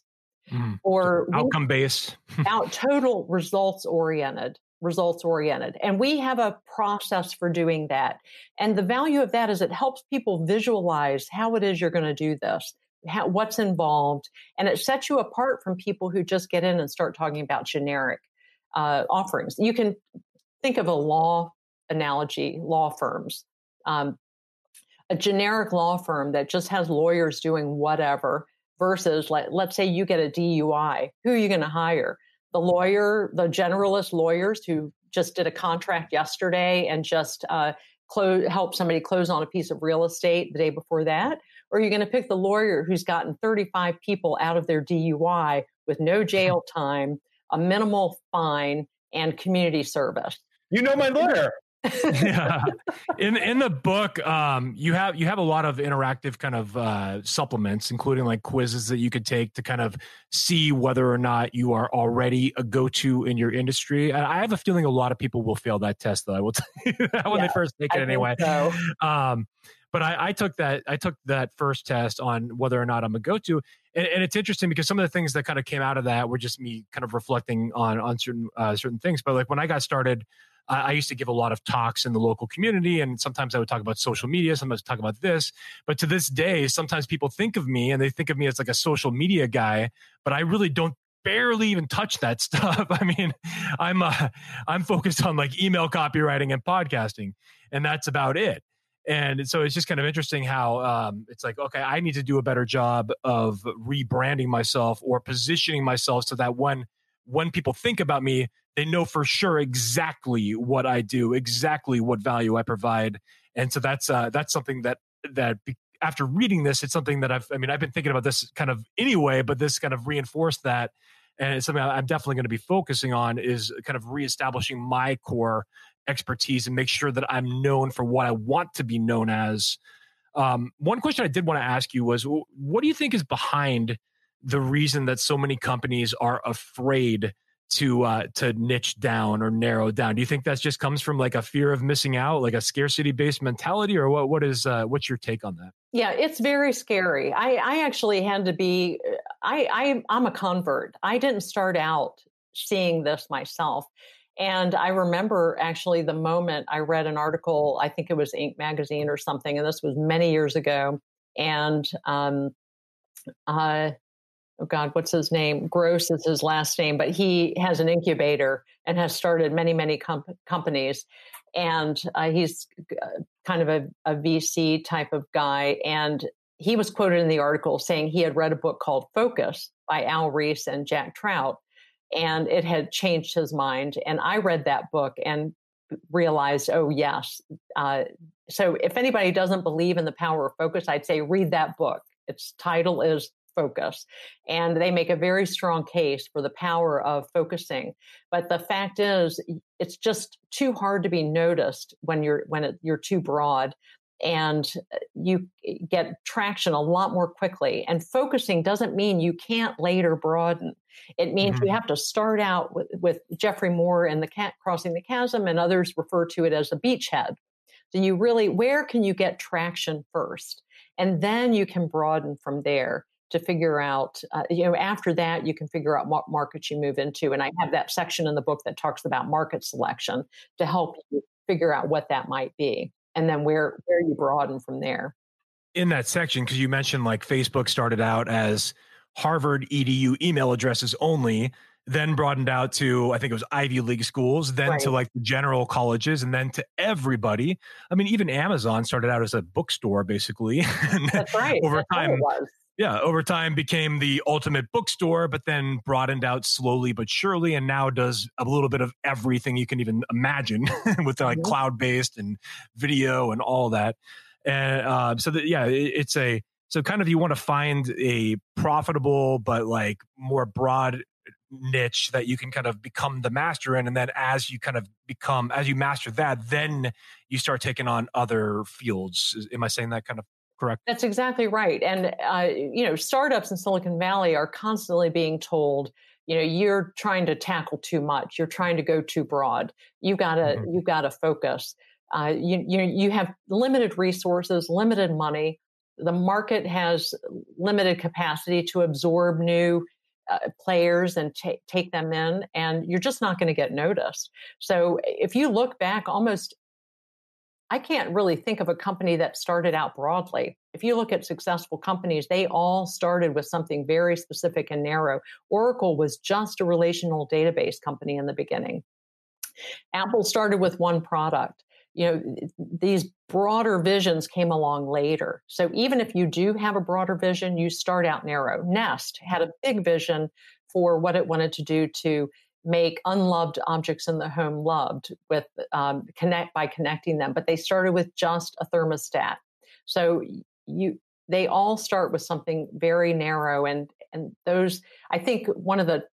or outcome based, out total results oriented. And we have a process for doing that. And the value of that is it helps people visualize how it is you're going to do this, what's involved. And it sets you apart from people who just get in and start talking about generic offerings. You can think of a law analogy, law firms. A generic law firm that just has lawyers doing whatever versus, let's say you get a DUI, who are you going to hire? The generalist lawyers who just did a contract yesterday and just help somebody close on a piece of real estate the day before that? Or are you going to pick the lawyer who's gotten 35 people out of their DUI with no jail time, a minimal fine, and community service? You know my lawyer. Yeah. In the book, you have a lot of interactive kind of supplements, including like quizzes that you could take to kind of see whether or not you are already a go-to in your industry. And I have a feeling a lot of people will fail that test, though. I will tell you that when they first take it anyway. So. But I took that first test on whether or not I'm a go-to. And it's interesting because some of the things that kind of came out of that were just me kind of reflecting on certain things. But like when I got started, I used to give a lot of talks in the local community, and sometimes I would talk about social media, sometimes talk about this. But to this day, sometimes people think of me and they think of me as like a social media guy, but I really barely even touch that stuff. I mean, I'm focused on like email copywriting and podcasting, and that's about it. And so it's just kind of interesting how it's like, okay, I need to do a better job of rebranding myself or positioning myself so that when people think about me, they know for sure exactly what I do, exactly what value I provide. And so that's something that after reading this, it's something that I've been thinking about this kind of anyway, but this kind of reinforced that. And it's something I'm definitely going to be focusing on, is kind of reestablishing my core expertise and make sure that I'm known for what I want to be known as. One question I did want to ask you was, what do you think is behind the reason that so many companies are afraid to niche down or narrow down? Do you think that just comes from like a fear of missing out, like a scarcity-based mentality, or what's your take on that? Yeah, it's very scary. I actually had to be, I'm a convert. I didn't start out seeing this myself. And I remember actually the moment I read an article, I think it was Inc. magazine or something, and this was many years ago. And oh God, what's his name? Gross is his last name, but he has an incubator and has started many, many companies. And he's kind of a VC type of guy. And he was quoted in the article saying he had read a book called Focus by Al Reese and Jack Trout, and it had changed his mind. And I read that book and realized, oh, yes. So if anybody doesn't believe in the power of focus, I'd say read that book. Its title is Focus. And they make a very strong case for the power of focusing. But the fact is, it's just too hard to be noticed when you're too broad, and you get traction a lot more quickly. And focusing doesn't mean you can't later broaden. It means you have to start out with Jeffrey Moore and the cat crossing the chasm, and others refer to it as a beachhead. So you really, where can you get traction first? And then you can broaden from there to figure out, after that, you can figure out what markets you move into. And I have that section in the book that talks about market selection to help you figure out what that might be. And then where you broaden from there. In that section, because you mentioned like Facebook started out as Harvard EDU email addresses only, then broadened out to, I think it was Ivy League schools, then to like the general colleges, and then to everybody. I mean, even Amazon started out as a bookstore, basically. That's right. Over time, it was. Yeah, over time became the ultimate bookstore, but then broadened out slowly but surely, and now does a little bit of everything you can even imagine with like cloud-based and video and all that. And so kind of you want to find a profitable but like more broad niche that you can kind of become the master in, and then as you master that, then you start taking on other fields. Am I saying that kind of? Correct. That's exactly right. And, startups in Silicon Valley are constantly being told, you're trying to tackle too much. You're trying to go too broad. You've got to focus. You have limited resources, limited money. The market has limited capacity to absorb new players and take them in. And you're just not going to get noticed. So if you look back, I can't really think of a company that started out broadly. If you look at successful companies, they all started with something very specific and narrow. Oracle was just a relational database company in the beginning. Apple started with one product. These broader visions came along later. So even if you do have a broader vision, you start out narrow. Nest had a big vision for what it wanted to do to make unloved objects in the home loved with connecting them, but they started with just a thermostat. So they all start with something very narrow, and those, I think one of the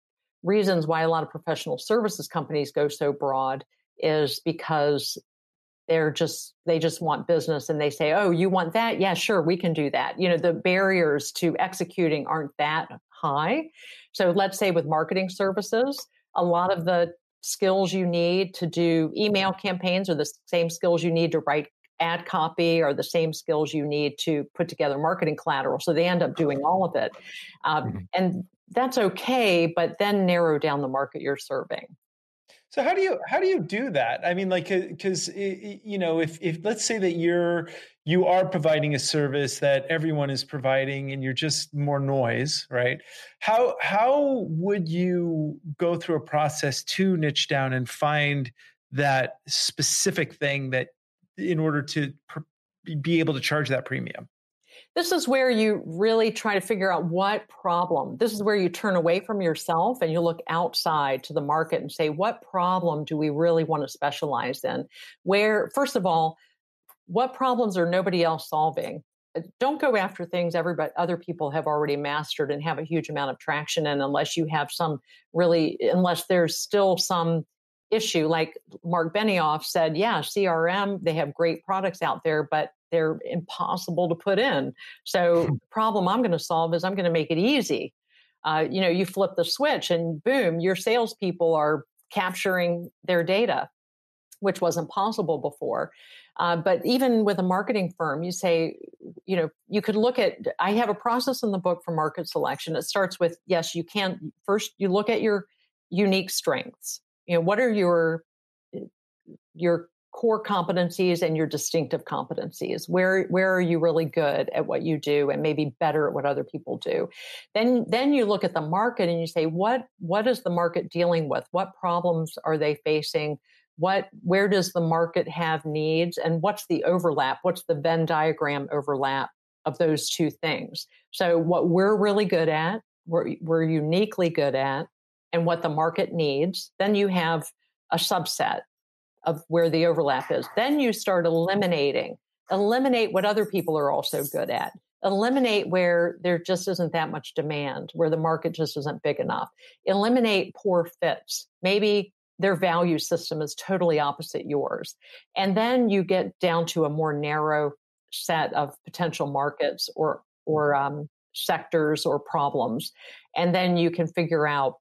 reasons why a lot of professional services companies go so broad is because they just want business, and they say, oh, you want that? Yeah, sure, we can do that. The barriers to executing aren't that high. So let's say with marketing services, a lot of the skills you need to do email campaigns are the same skills you need to write ad copy, or the same skills you need to put together marketing collateral. So they end up doing all of it. And that's okay, but then narrow down the market you're serving. So how do you do that? I mean, like, because, if let's say that you are providing a service that everyone is providing, and you're just more noise, right? How would you go through a process to niche down and find that specific thing that in order to be able to charge that premium? This is where you really try to figure out what problem. This is where you turn away from yourself and you look outside to the market and say, what problem do we really want to specialize in? Where, first of all, what problems are nobody else solving? Don't go after things other people have already mastered and have a huge amount of traction in, unless there's still some issue. Like Mark Benioff said, yeah, CRM, they have great products out there, but they're impossible to put in. So the problem I'm going to solve is I'm going to make it easy. You flip the switch and boom, your salespeople are capturing their data, which wasn't possible before. But even with a marketing firm, you say, you could look at, I have a process in the book for market selection. It starts with, yes, you can. First, you look at your unique strengths. What are your core competencies and your distinctive competencies. Where are you really good at what you do and maybe better at what other people do? Then you look at the market and you say, what is the market dealing with? What problems are they facing? Where does the market have needs? And what's the overlap? What's the Venn diagram overlap of those two things? So what we're really good at, we're uniquely good at, and what the market needs. Then you have a subset of where the overlap is. Then you start eliminate what other people are also good at, eliminate where there just isn't that much demand, where the market just isn't big enough, eliminate poor fits. Maybe their value system is totally opposite yours. And then you get down to a more narrow set of potential markets or sectors or problems. And then you can figure out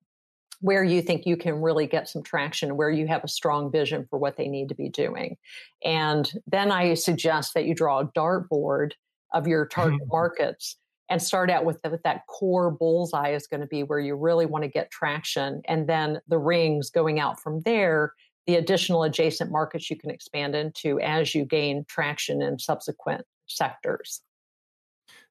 where you think you can really get some traction, where you have a strong vision for what they need to be doing. And then I suggest that you draw a dartboard of your target markets and start out with that core bullseye is going to be where you really want to get traction. And then the rings going out from there, the additional adjacent markets you can expand into as you gain traction in subsequent sectors.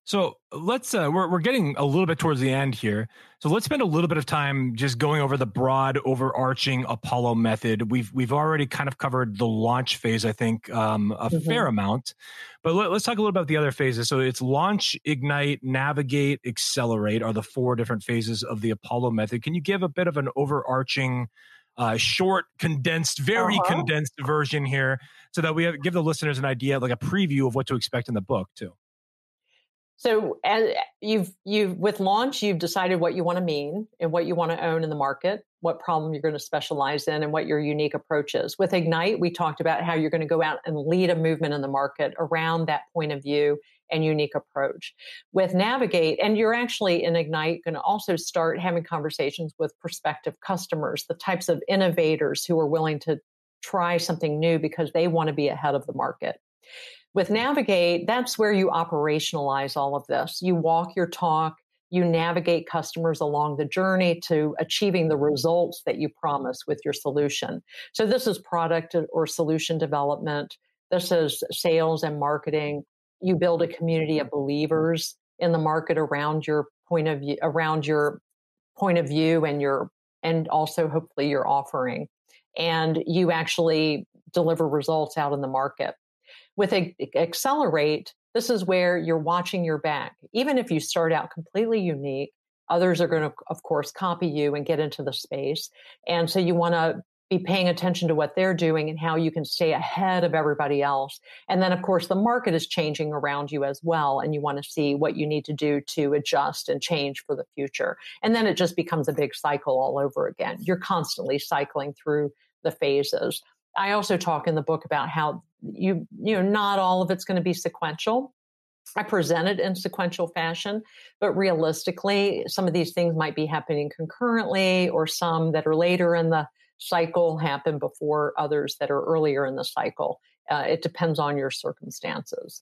So let's we're getting a little bit towards the end here. So let's spend a little bit of time just going over the broad, overarching Apollo method. We've already kind of covered the launch phase, I think, a fair amount. But let's talk a little about the other phases. So it's launch, ignite, navigate, accelerate are the four different phases of the Apollo method. Can you give a bit of an overarching, short, condensed, very condensed version here, so that we give the listeners an idea, like a preview of what to expect in the book too? So as you've with launch, you've decided what you want to mean and what you want to own in the market, what problem you're going to specialize in, and what your unique approach is. With Ignite, we talked about how you're going to go out and lead a movement in the market around that point of view and unique approach. With Navigate, and you're actually in Ignite going to also start having conversations with prospective customers, the types of innovators who are willing to try something new because they want to be ahead of the market. With Navigate, that's where you operationalize all of this. You walk your talk, you navigate customers along the journey to achieving the results that you promise with your solution. So this is product or solution development. This is sales and marketing. You build a community of believers in the market around your point of view, and also hopefully your offering. And you actually deliver results out in the market. With Accelerate, this is where you're watching your back. Even if you start out completely unique, others are going to, of course, copy you and get into the space. And so you want to be paying attention to what they're doing and how you can stay ahead of everybody else. And then, of course, the market is changing around you as well. And you want to see what you need to do to adjust and change for the future. And then it just becomes a big cycle all over again. You're constantly cycling through the phases. I also talk in the book about how you know, not all of it's going to be sequential. I present it in sequential fashion, but realistically, some of these things might be happening concurrently, or some that are later in the cycle happen before others that are earlier in the cycle. It depends on your circumstances.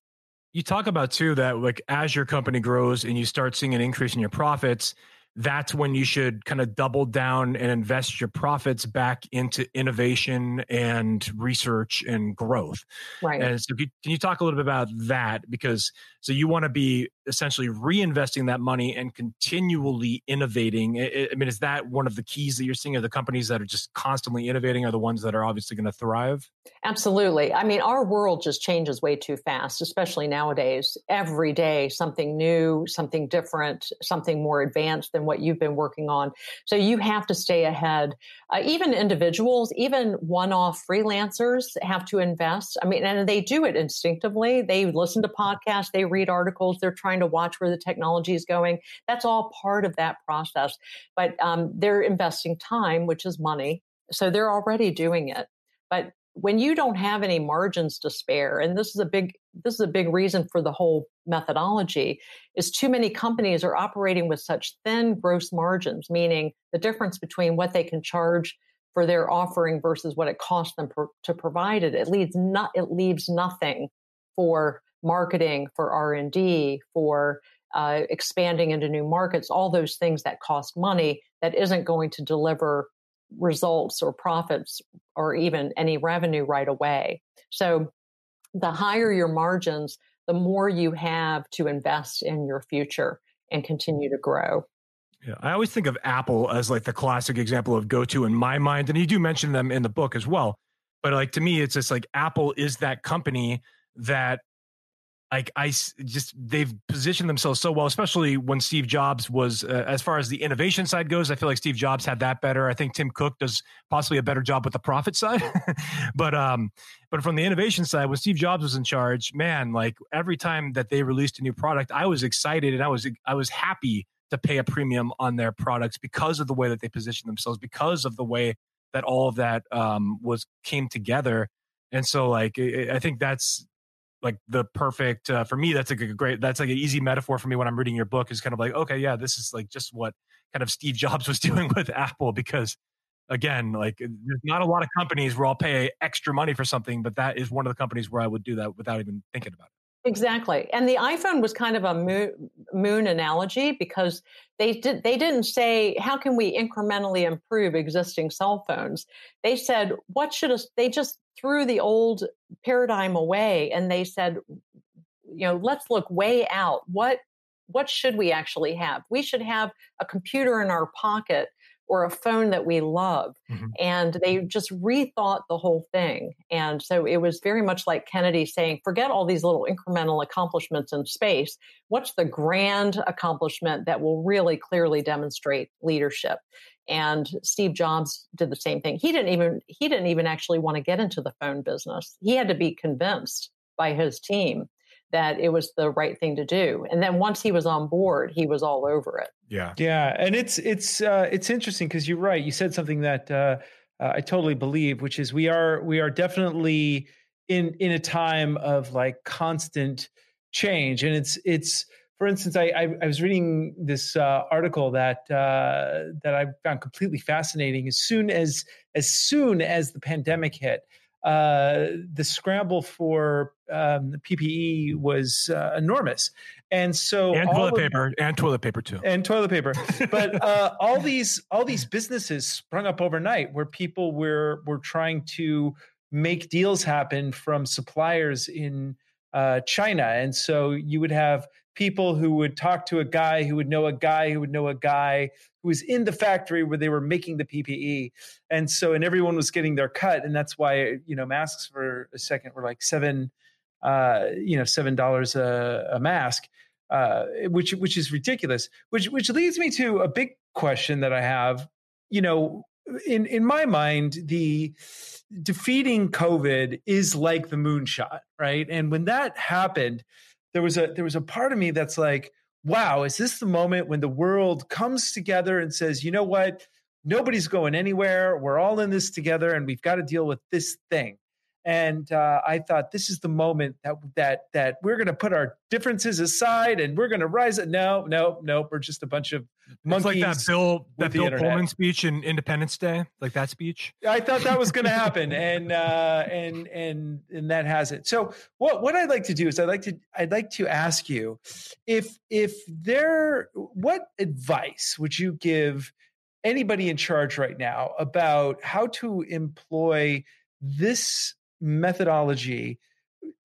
You talk about too that like as your company grows and you start seeing an increase in your profits, that's when you should kind of double down and invest your profits back into innovation and research and growth. Right. And so can you talk a little bit about that? Because so you want to be essentially reinvesting that money and continually innovating. I mean, is that one of the keys that you're seeing? Are the companies that are just constantly innovating are the ones that are obviously going to thrive? Absolutely. I mean, our world just changes way too fast, especially nowadays. Every day, something new, something different, something more advanced than what you've been working on. So you have to stay ahead. Even individuals, even one-off freelancers have to invest. I mean, and they do it instinctively. They listen to podcasts, they read articles, they're trying to watch where the technology is going. That's all part of that process. But they're investing time, which is money. So they're already doing it. But when you don't have any margins to spare, and this is a big reason for the whole methodology, is too many companies are operating with such thin gross margins, meaning the difference between what they can charge for their offering versus what it costs them to provide it. It leaves nothing for marketing, for R&D, for expanding into new markets, all those things that cost money that isn't going to deliver results or profits or even any revenue right away. So the higher your margins, the more you have to invest in your future and continue to grow. Yeah, I always think of Apple as like the classic example of go-to in my mind. And you do mention them in the book as well. But like, to me, it's just like Apple is that company that like they've positioned themselves so well, especially when Steve Jobs was, as far as the innovation side goes, I feel like Steve Jobs had that better. I think Tim Cook does possibly a better job with the profit side. But from the innovation side, when Steve Jobs was in charge, man, like every time that they released a new product, I was excited and I was happy to pay a premium on their products because of the way that they positioned themselves, because of the way that all of that came together. And so like, I think that's like the perfect, for me, that's like a great, that's like an easy metaphor for me when I'm reading your book is kind of like, okay, yeah, this is like just what kind of Steve Jobs was doing with Apple, because again, like there's not a lot of companies where I'll pay extra money for something, but that is one of the companies where I would do that without even thinking about it. Exactly. And the iPhone was kind of a moon analogy because they didn't say, how can we incrementally improve existing cell phones? They said, they just threw the old paradigm away and they said, you know, let's look way out. What should we actually have? We should have a computer in our pocket or a phone that we love. Mm-hmm. And they just rethought the whole thing. And so it was very much like Kennedy saying, forget all these little incremental accomplishments in space. What's the grand accomplishment that will really clearly demonstrate leadership? And Steve Jobs did the same thing. He didn't even actually want to get into the phone business. He had to be convinced by his team that it was the right thing to do. And then once he was on board, he was all over it. Yeah. Yeah. And it's interesting because you're right. You said something that I totally believe, which is we are definitely in a time of like constant change. And it's for instance, I was reading this article that I found completely fascinating. As soon as the pandemic hit, the scramble for the PPE was enormous. And so toilet paper too. But all these businesses sprung up overnight where people were trying to make deals happen from suppliers in China. And so you would have people who would talk to a guy who would know a guy who would know a guy who was in the factory where they were making the PPE. And so, and everyone was getting their cut. And that's why, you know, masks for a second were like $7 a mask, which is ridiculous, which leads me to a big question that I have. You know, in my mind, the defeating COVID is like the moonshot, right? And when that happened, there was a part of me that's like, wow, is this the moment when the world comes together and says, you know what, nobody's going anywhere. We're all in this together and we've got to deal with this thing. And I thought this is the moment that we're going to put our differences aside and we're going to rise. No, we're just a bunch of monkeys. It's like that Bill Pullman speech in Independence Day, like that speech. I thought that was going to happen, and that has it. So what I'd like to do is I'd like to ask you what advice would you give anybody in charge right now about how to employ this methodology,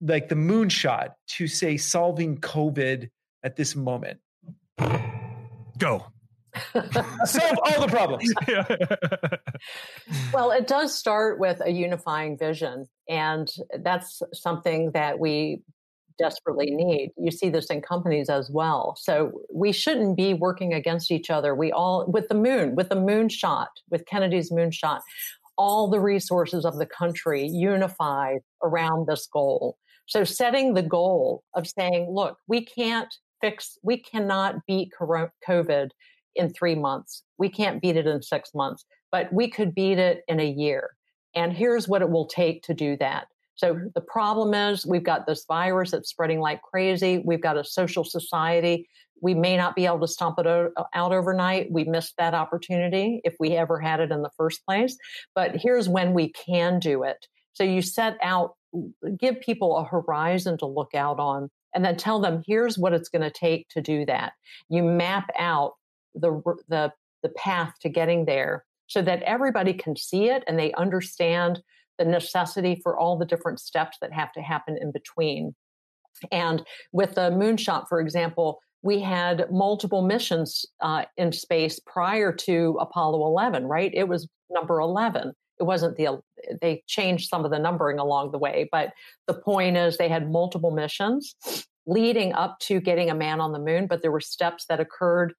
like the moonshot, to say solving COVID at this moment? Go. Solve all the problems. Yeah. Well, it does start with a unifying vision. And that's something that we desperately need. You see this in companies as well. So we shouldn't be working against each other. We all, with the moonshot, with Kennedy's moonshot, all the resources of the country unified around this goal. So setting the goal of saying, look, we cannot beat COVID in 3 months. We can't beat it in 6 months, but we could beat it in a year. And here's what it will take to do that. So the problem is we've got this virus that's spreading like crazy. We've got a social society. We may not be able to stomp it out overnight. We missed that opportunity if we ever had it in the first place. But here's when we can do it. So you set out, give people a horizon to look out on, and then tell them, here's what it's going to take to do that. You map out the path to getting there so that everybody can see it and they understand the necessity for all the different steps that have to happen in between. And with the moonshot, for example, we had multiple missions in space prior to Apollo 11, right? It was number 11. It wasn't they changed some of the numbering along the way, but the point is they had multiple missions leading up to getting a man on the moon, but there were steps that occurred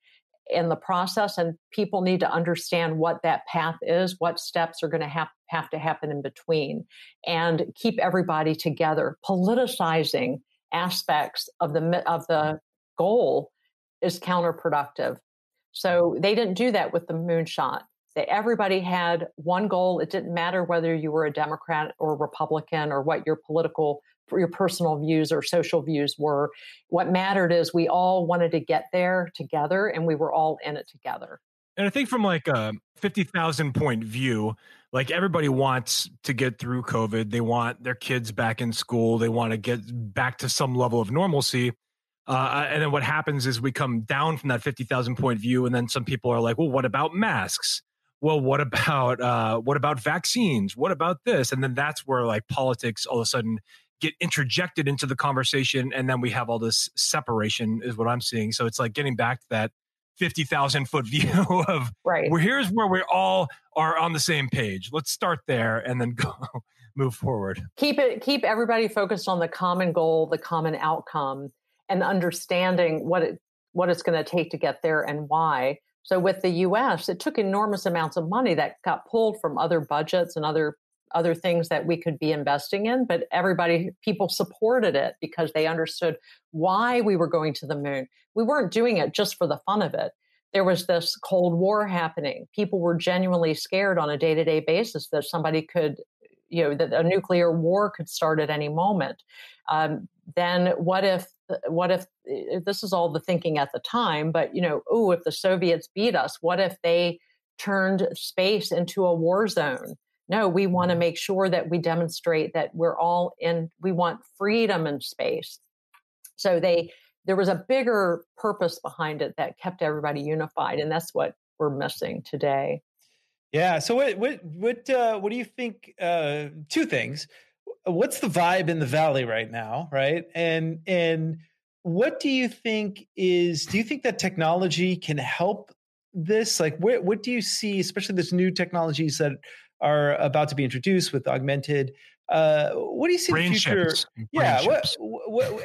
in the process, and people need to understand what that path is, what steps are going to have to happen in between, and keep everybody together. Politicizing aspects of the goal is counterproductive. So they didn't do that with the moonshot. Everybody had one goal. It didn't matter whether you were a Democrat or Republican or what your personal views or social views were. What mattered is we all wanted to get there together, and we were all in it together. And I think from like a 50,000 point view, like everybody wants to get through COVID. They want their kids back in school. They want to get back to some level of normalcy. And then what happens is we come down from that 50,000 point view. And then some people are like, well, what about masks? Well, what about vaccines? What about this? And then that's where like politics all of a sudden get interjected into the conversation. And then we have all this separation is what I'm seeing. So it's like getting back to that 50,000 foot view of right. Well, here's where we all are on the same page. Let's start there and then go move forward. Keep everybody focused on the common goal, the common outcome, and understanding what it's going to take to get there and why. So with the U.S., it took enormous amounts of money that got pulled from other budgets and other things that we could be investing in. But people supported it because they understood why we were going to the moon. We weren't doing it just for the fun of it. There was this Cold War happening. People were genuinely scared on a day-to-day basis that somebody could, that a nuclear war could start at any moment. Then what if this is all the thinking at the time, but if the Soviets beat us, what if they turned space into a war zone? No, we want to make sure that we demonstrate that we're all in, we want freedom in space. So there was a bigger purpose behind it that kept everybody unified. And that's what we're missing today. Yeah. So what do you think? Two things. What's the vibe in the Valley right now, right? And what do you think do you think that technology can help this? Like, what do you see, especially these new technologies that are about to be introduced with augmented, what do you see in the future?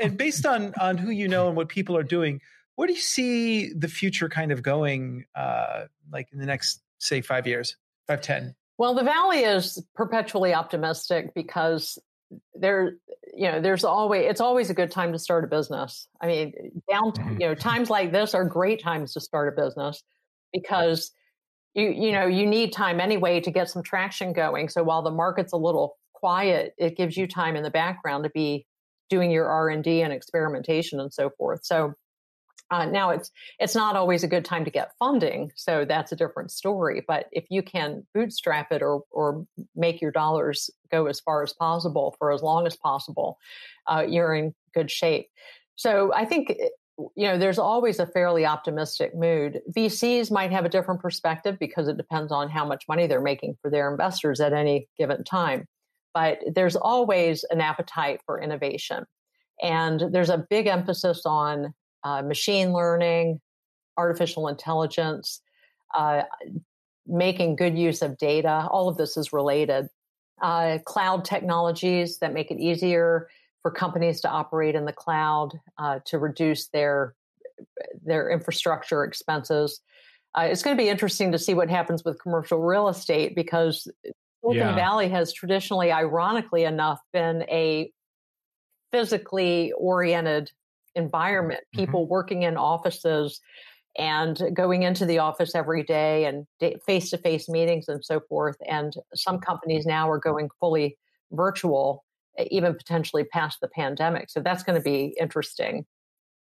And based on who you know and what people are doing, what do you see the future kind of going like in the next, say, 5 years, 5, 10? Well, the Valley is perpetually optimistic because it's always a good time to start a business. I mean, times like this are great times to start a business because you need time anyway to get some traction going. So while the market's a little quiet, it gives you time in the background to be doing your R&D and experimentation and so forth. So now it's not always a good time to get funding, so that's a different story. But if you can bootstrap it or make your dollars go as far as possible for as long as possible, you're in good shape. So I think there's always a fairly optimistic mood. VCs might have a different perspective because it depends on how much money they're making for their investors at any given time. But there's always an appetite for innovation, and there's a big emphasis on machine learning, artificial intelligence, making good use of data. All of this is related. Cloud technologies that make it easier for companies to operate in the cloud, to reduce their infrastructure expenses. It's going to be interesting to see what happens with commercial real estate because Silicon Valley has traditionally, ironically enough, been a physically oriented environment, people working in offices and going into the office every day and face-to-face meetings and so forth. And some companies now are going fully virtual, even potentially past the pandemic. So that's going to be interesting.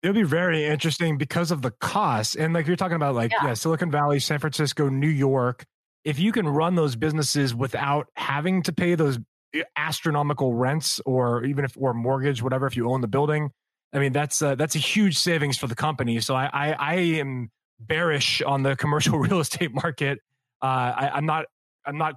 It'll be very interesting because of the costs. And like you're talking about, Silicon Valley, San Francisco, New York, if you can run those businesses without having to pay those astronomical rents or even or mortgage, whatever, if you own the building, I mean, that's a huge savings for the company. So I am bearish on the commercial real estate market. I'm not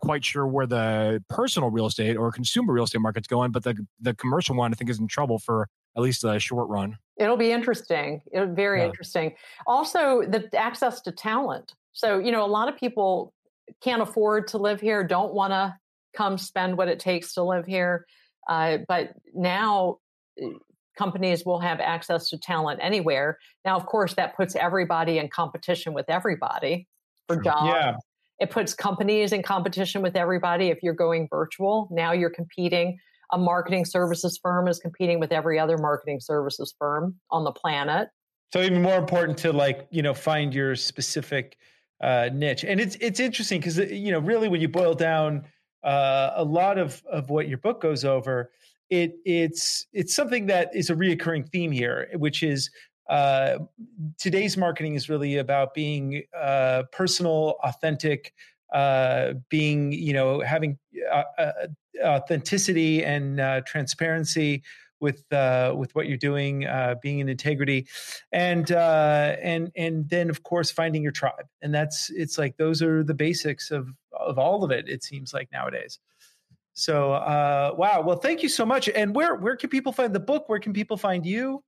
quite sure where the personal real estate or consumer real estate market's going, but the commercial one I think is in trouble for at least the short run. It'll be interesting. It'll be very interesting. Also, the access to talent. So, you know, a lot of people can't afford to live here, don't want to come spend what it takes to live here. But now companies will have access to talent anywhere. Now, of course, that puts everybody in competition with everybody for jobs. Yeah. It puts companies in competition with everybody. If you're going virtual, now you're competing. A marketing services firm is competing with every other marketing services firm on the planet. So even more important to, like, you know, find your specific niche. And it's interesting because, you know, really when you boil down a lot of what your book goes over, it's something that is a reoccurring theme here, which is today's marketing is really about being personal, authentic, being, you know, having authenticity and transparency with what you're doing, being in integrity, and then of course finding your tribe. And that's, it's like, those are the basics of all of it. It seems like nowadays. So, wow. Well, thank you so much. And where can people find the book? Where can people find you?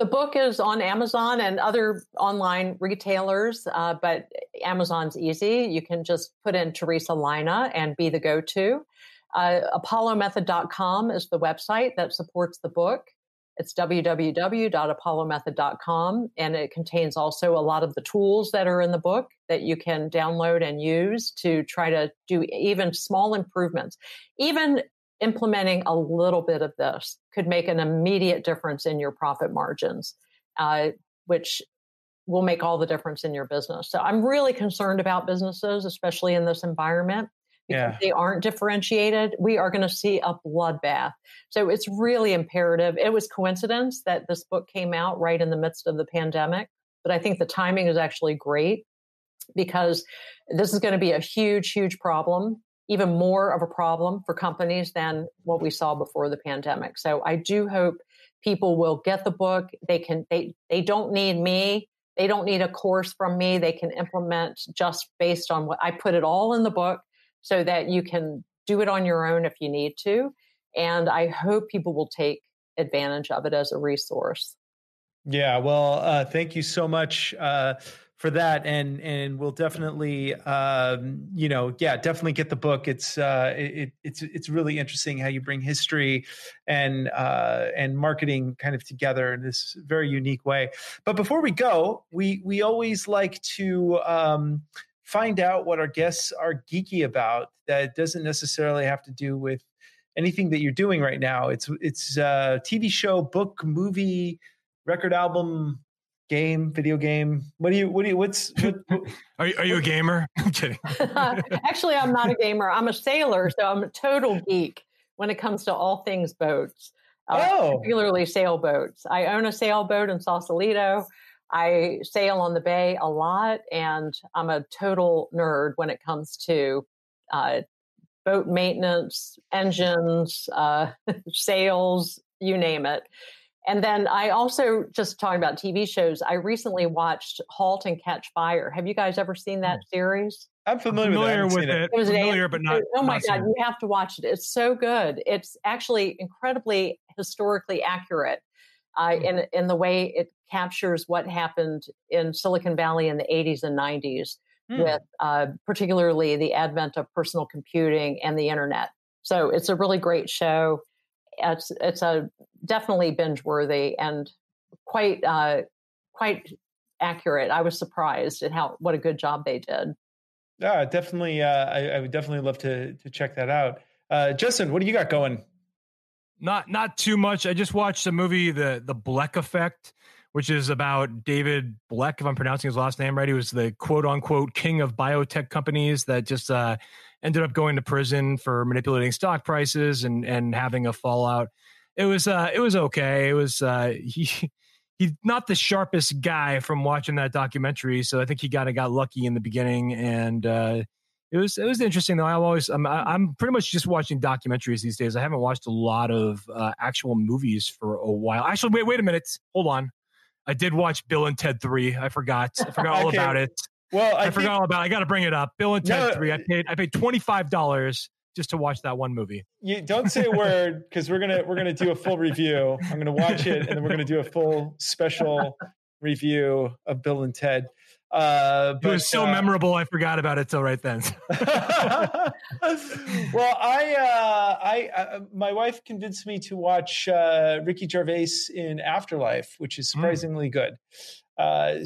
The book is on Amazon and other online retailers, but Amazon's easy. You can just put in Teresa Lina and be the go-to. ApolloMethod.com is the website that supports the book. It's www.apollomethod.com, and it contains also a lot of the tools that are in the book that you can download and use to try to do even small improvements. Even implementing a little bit of this could make an immediate difference in your profit margins, which will make all the difference in your business. So I'm really concerned about businesses, especially in this environment, because they aren't differentiated. We are going to see a bloodbath. So it's really imperative. It was coincidence that this book came out right in the midst of the pandemic, but I think the timing is actually great because this is going to be a huge, huge problem. Even more of a problem for companies than what we saw before the pandemic. So I do hope people will get the book. They can, they don't need me. They don't need a course from me. They can implement just based on what I put it all in the book so that you can do it on your own if you need to. And I hope people will take advantage of it as a resource. Yeah. Well, thank you so much, for that. And we'll definitely, definitely get the book. It's really interesting how you bring history and marketing kind of together in this very unique way. But before we go, we always like to, find out what our guests are geeky about. That doesn't necessarily have to do with anything that you're doing right now. It's a TV show, book, movie, record album, game, video game. Are you a gamer? I'm kidding. Actually, I'm not a gamer. I'm a sailor, so I'm a total geek when it comes to all things boats, particularly sailboats. I own a sailboat in Sausalito. I sail on the bay a lot, and I'm a total nerd when it comes to boat maintenance, engines, sails, you name it. And then I also, just talking about TV shows, I recently watched *Halt and Catch Fire*. Have you guys ever seen that series? I'm familiar with it. It was familiar, but not. Oh my God, you have to watch it. It's so good. It's actually incredibly historically accurate in the way it captures what happened in Silicon Valley in the 80s and 90s, with particularly the advent of personal computing and the internet. So it's a really great show. It's a definitely binge worthy and quite accurate. I was surprised at what a good job they did. Yeah, definitely. I would definitely love to check that out. Justin, what do you got going? Not too much. I just watched a movie, The Bleck Effect, which is about David Bleck, if I'm pronouncing his last name right. He was the quote unquote king of biotech companies that just ended up going to prison for manipulating stock prices and having a fallout. It was okay. It was, he's not the sharpest guy from watching that documentary. So I think he got lucky in the beginning, and it was interesting though. I'm pretty much just watching documentaries these days. I haven't watched a lot of actual movies for a while. Actually, wait a minute. Hold on. I did watch Bill and Ted 3. I forgot all about it. Well, I forgot all about it. I got to bring it up. Bill and Ted 3. I paid $25 just to watch that one movie. You don't say a word, because we're gonna do a full review. I'm gonna watch it, and then we're gonna do a full special review of Bill and Ted. But, it was so memorable, I forgot about it till right then. Well, I my wife convinced me to watch Ricky Gervais in Afterlife, which is surprisingly good.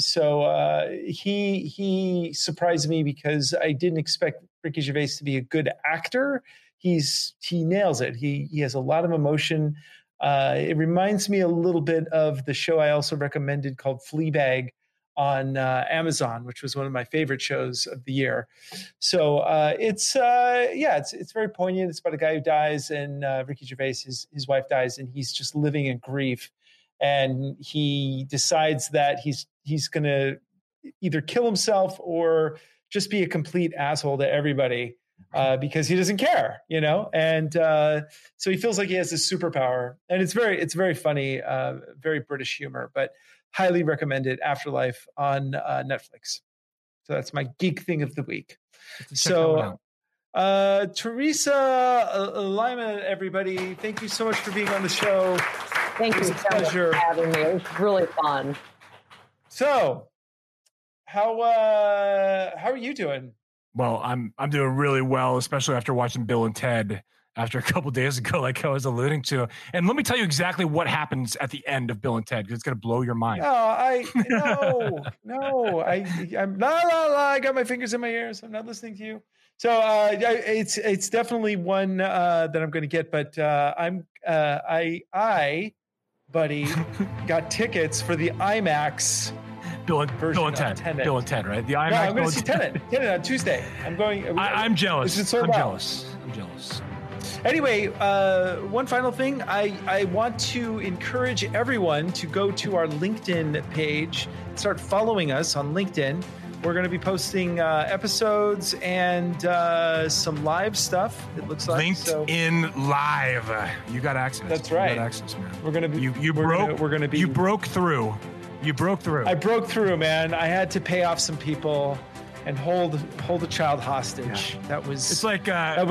So he surprised me because I didn't expect Ricky Gervais to be a good actor. He nails it. He has a lot of emotion. It reminds me a little bit of the show I also recommended called Fleabag on Amazon, which was one of my favorite shows of the year. So it's very poignant. It's about a guy who dies, and Ricky Gervais, his wife dies, and he's just living in grief. And he decides that he's going to either kill himself or just be a complete asshole to everybody because he doesn't care, you know? And so he feels like he has this superpower. And it's very funny, very British humor, but highly recommended, Afterlife on Netflix. So that's my geek thing of the week. So Teresa Lina, everybody, thank you so much for being on the show. Thank you so much for having me. It was really fun. So, how are you doing? Well, I'm doing really well, especially after watching Bill and Ted after a couple of days ago, like I was alluding to. And let me tell you exactly what happens at the end of Bill and Ted, because it's going to blow your mind. I got my fingers in my ears. I'm not listening to you. So it's definitely one that I'm going to get, but I got tickets for the IMAX Bill and Ted. Bill and Ted, right? The IMAX. No, I'm going to see Tenet on Tuesday. I'm going. I'm jealous. I'm jealous. Anyway, one final thing. I want to encourage everyone to go to our LinkedIn page, start following us on LinkedIn. We're going to be posting episodes and some live stuff, it looks like. LinkedIn Live. You got access. That's right. You got access, man. We're going to be... You broke through. You broke through. I broke through, man. I had to pay off some people and hold a child hostage. Yeah. That was... It's like, when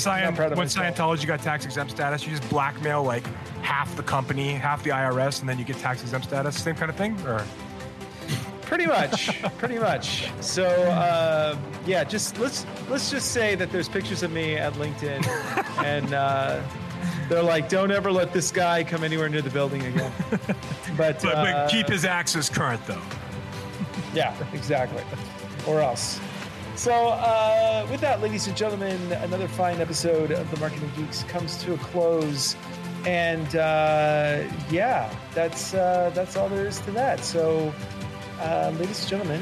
Scientology got tax-exempt status, you just blackmail like half the company, half the IRS, and then you get tax-exempt status. Same kind of thing? Or... Pretty much. So let's just say that there's pictures of me at LinkedIn, and they're like, don't ever let this guy come anywhere near the building again. But keep his access current, though. Yeah, exactly. Or else. So with that, ladies and gentlemen, another fine episode of the Marketing Geeks comes to a close. And that's all there is to that. So. Ladies and gentlemen,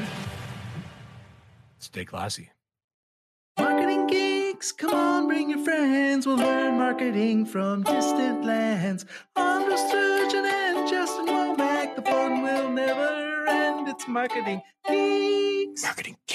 stay classy. Marketing geeks, come on, bring your friends. We'll learn marketing from distant lands. Andro Sturgeon and Justin Womack. The fun will never end. It's Marketing Geeks. Marketing Geeks.